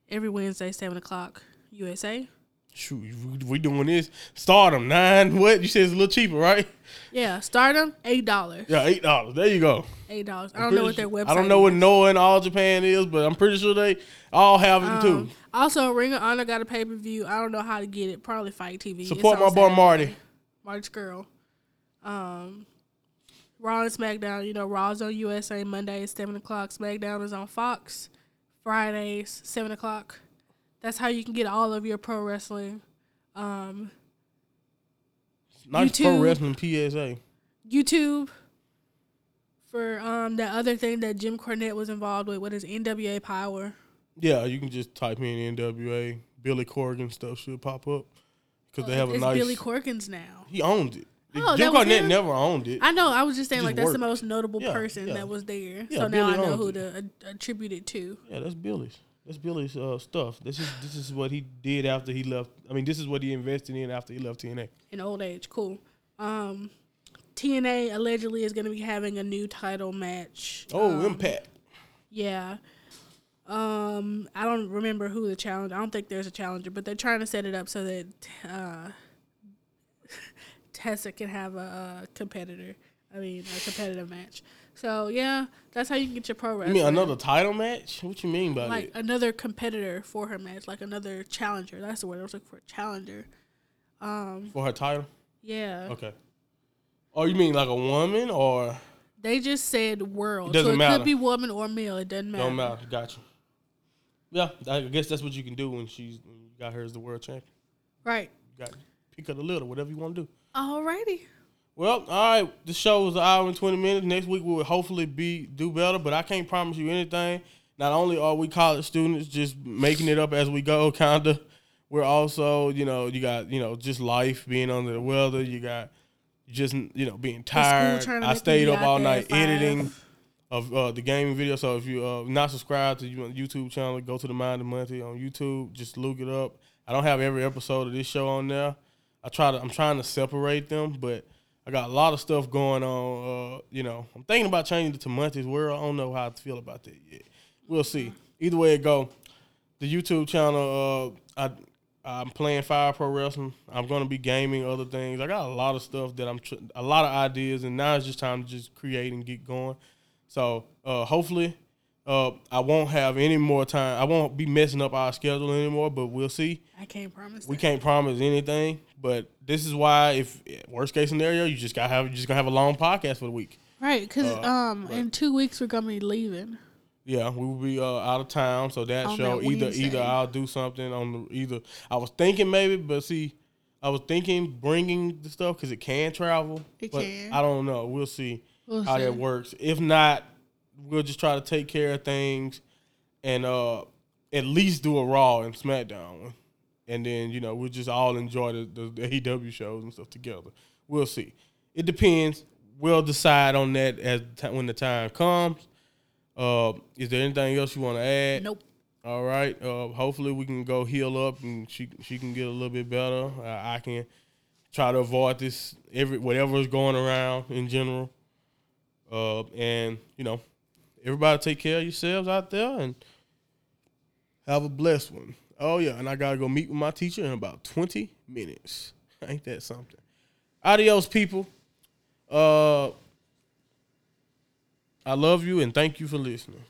Every Wednesday, 7 o'clock, USA. Shoot, we doing this. Stardom, $9. You said it's a little cheaper, right? Yeah, Stardom, $8. Yeah, $8. There you go. $8. I don't know what their website is. I don't know what Noah and All Japan is, but I'm pretty sure they all have it too. Also, Ring of Honor got a pay-per-view. I don't know how to get it. Probably Fight TV. Support my boy Marty. Marty's girl. Raw and SmackDown. Raw's on USA Monday at 7 o'clock. SmackDown is on Fox Fridays, 7 o'clock. That's how you can get all of your pro wrestling. Nice YouTube, pro wrestling PSA. YouTube for that other thing that Jim Cornette was involved with. What is NWA Power? Yeah, you can just type in NWA. Billy Corgan stuff should pop up because they have a nice. It's Billy Corgan's now. He owned it. Oh, Jim Cornette never owned it. I know. I was just saying that's the most notable person that was there. Yeah, so Billy now I know who to attribute it to. Yeah, that's Billy's. That's Billy's stuff. This is what he did after he left. I mean, this is what he invested in after he left TNA. In old age, cool. TNA allegedly is going to be having a new title match. Oh, Impact. Yeah. I don't remember who the challenger. I don't think there's a challenger, but they're trying to set it up so that Tessa can have a competitive match. So, yeah, that's how you can get your pro wrestling. You mean another title match? What you mean by that? Like, another competitor for her match, like another challenger. That's the word I was looking for, challenger. For her title? Yeah. Okay. Oh, you mean like a woman or? They just said world. It doesn't matter. Could be woman or male. It doesn't matter. Don't matter. Gotcha. Yeah, I guess that's what you can do when you got her as the world champion. Right. You got pick up a little, whatever you want to do. All righty. Well, all right. This show was an hour and 20 minutes. Next week we will hopefully do better, but I can't promise you anything. Not only are we college students just making it up as we go, kinda. We're also, you got, just life, being under the weather. You got just, being tired. I stayed up all night editing of the gaming video. So if you're not subscribed to the YouTube channel, go to The Mind of Monty on YouTube. Just look it up. I don't have every episode of this show on there. I'm trying to separate them, but I got a lot of stuff going on. I'm thinking about changing it to Monty's World. I don't know how I feel about that yet. We'll see. Either way it go, the YouTube channel, I'm playing Fire Pro Wrestling. I'm going to be gaming other things. I got a lot of stuff that a lot of ideas, and now it's just time to just create and get going. So hopefully I won't have any more time. I won't be messing up our schedule anymore, but we'll see. I can't promise. We can't promise anything, but this is why, if worst case scenario, you just you're just gonna have a long podcast for the week. Right, because in 2 weeks we're gonna be leaving. Yeah, we will be out of town, so that on show that either I'll do something on the either. I was thinking maybe, but see, I was thinking bringing the stuff because it can travel. It can. I don't know. We'll see how that works. If not, we'll just try to take care of things and at least do a Raw and SmackDown one, and then we'll just all enjoy the AEW shows and stuff together. We'll see. It depends. We'll decide on that when the time comes. Is there anything else you want to add? Nope. All right. Hopefully we can go heal up and she can get a little bit better. I can try to avoid this whatever is going around in general. And everybody take care of yourselves out there and have a blessed one. Oh yeah, and I gotta go meet with my teacher in about 20 minutes. Ain't that something? Adios, people. I love you and thank you for listening.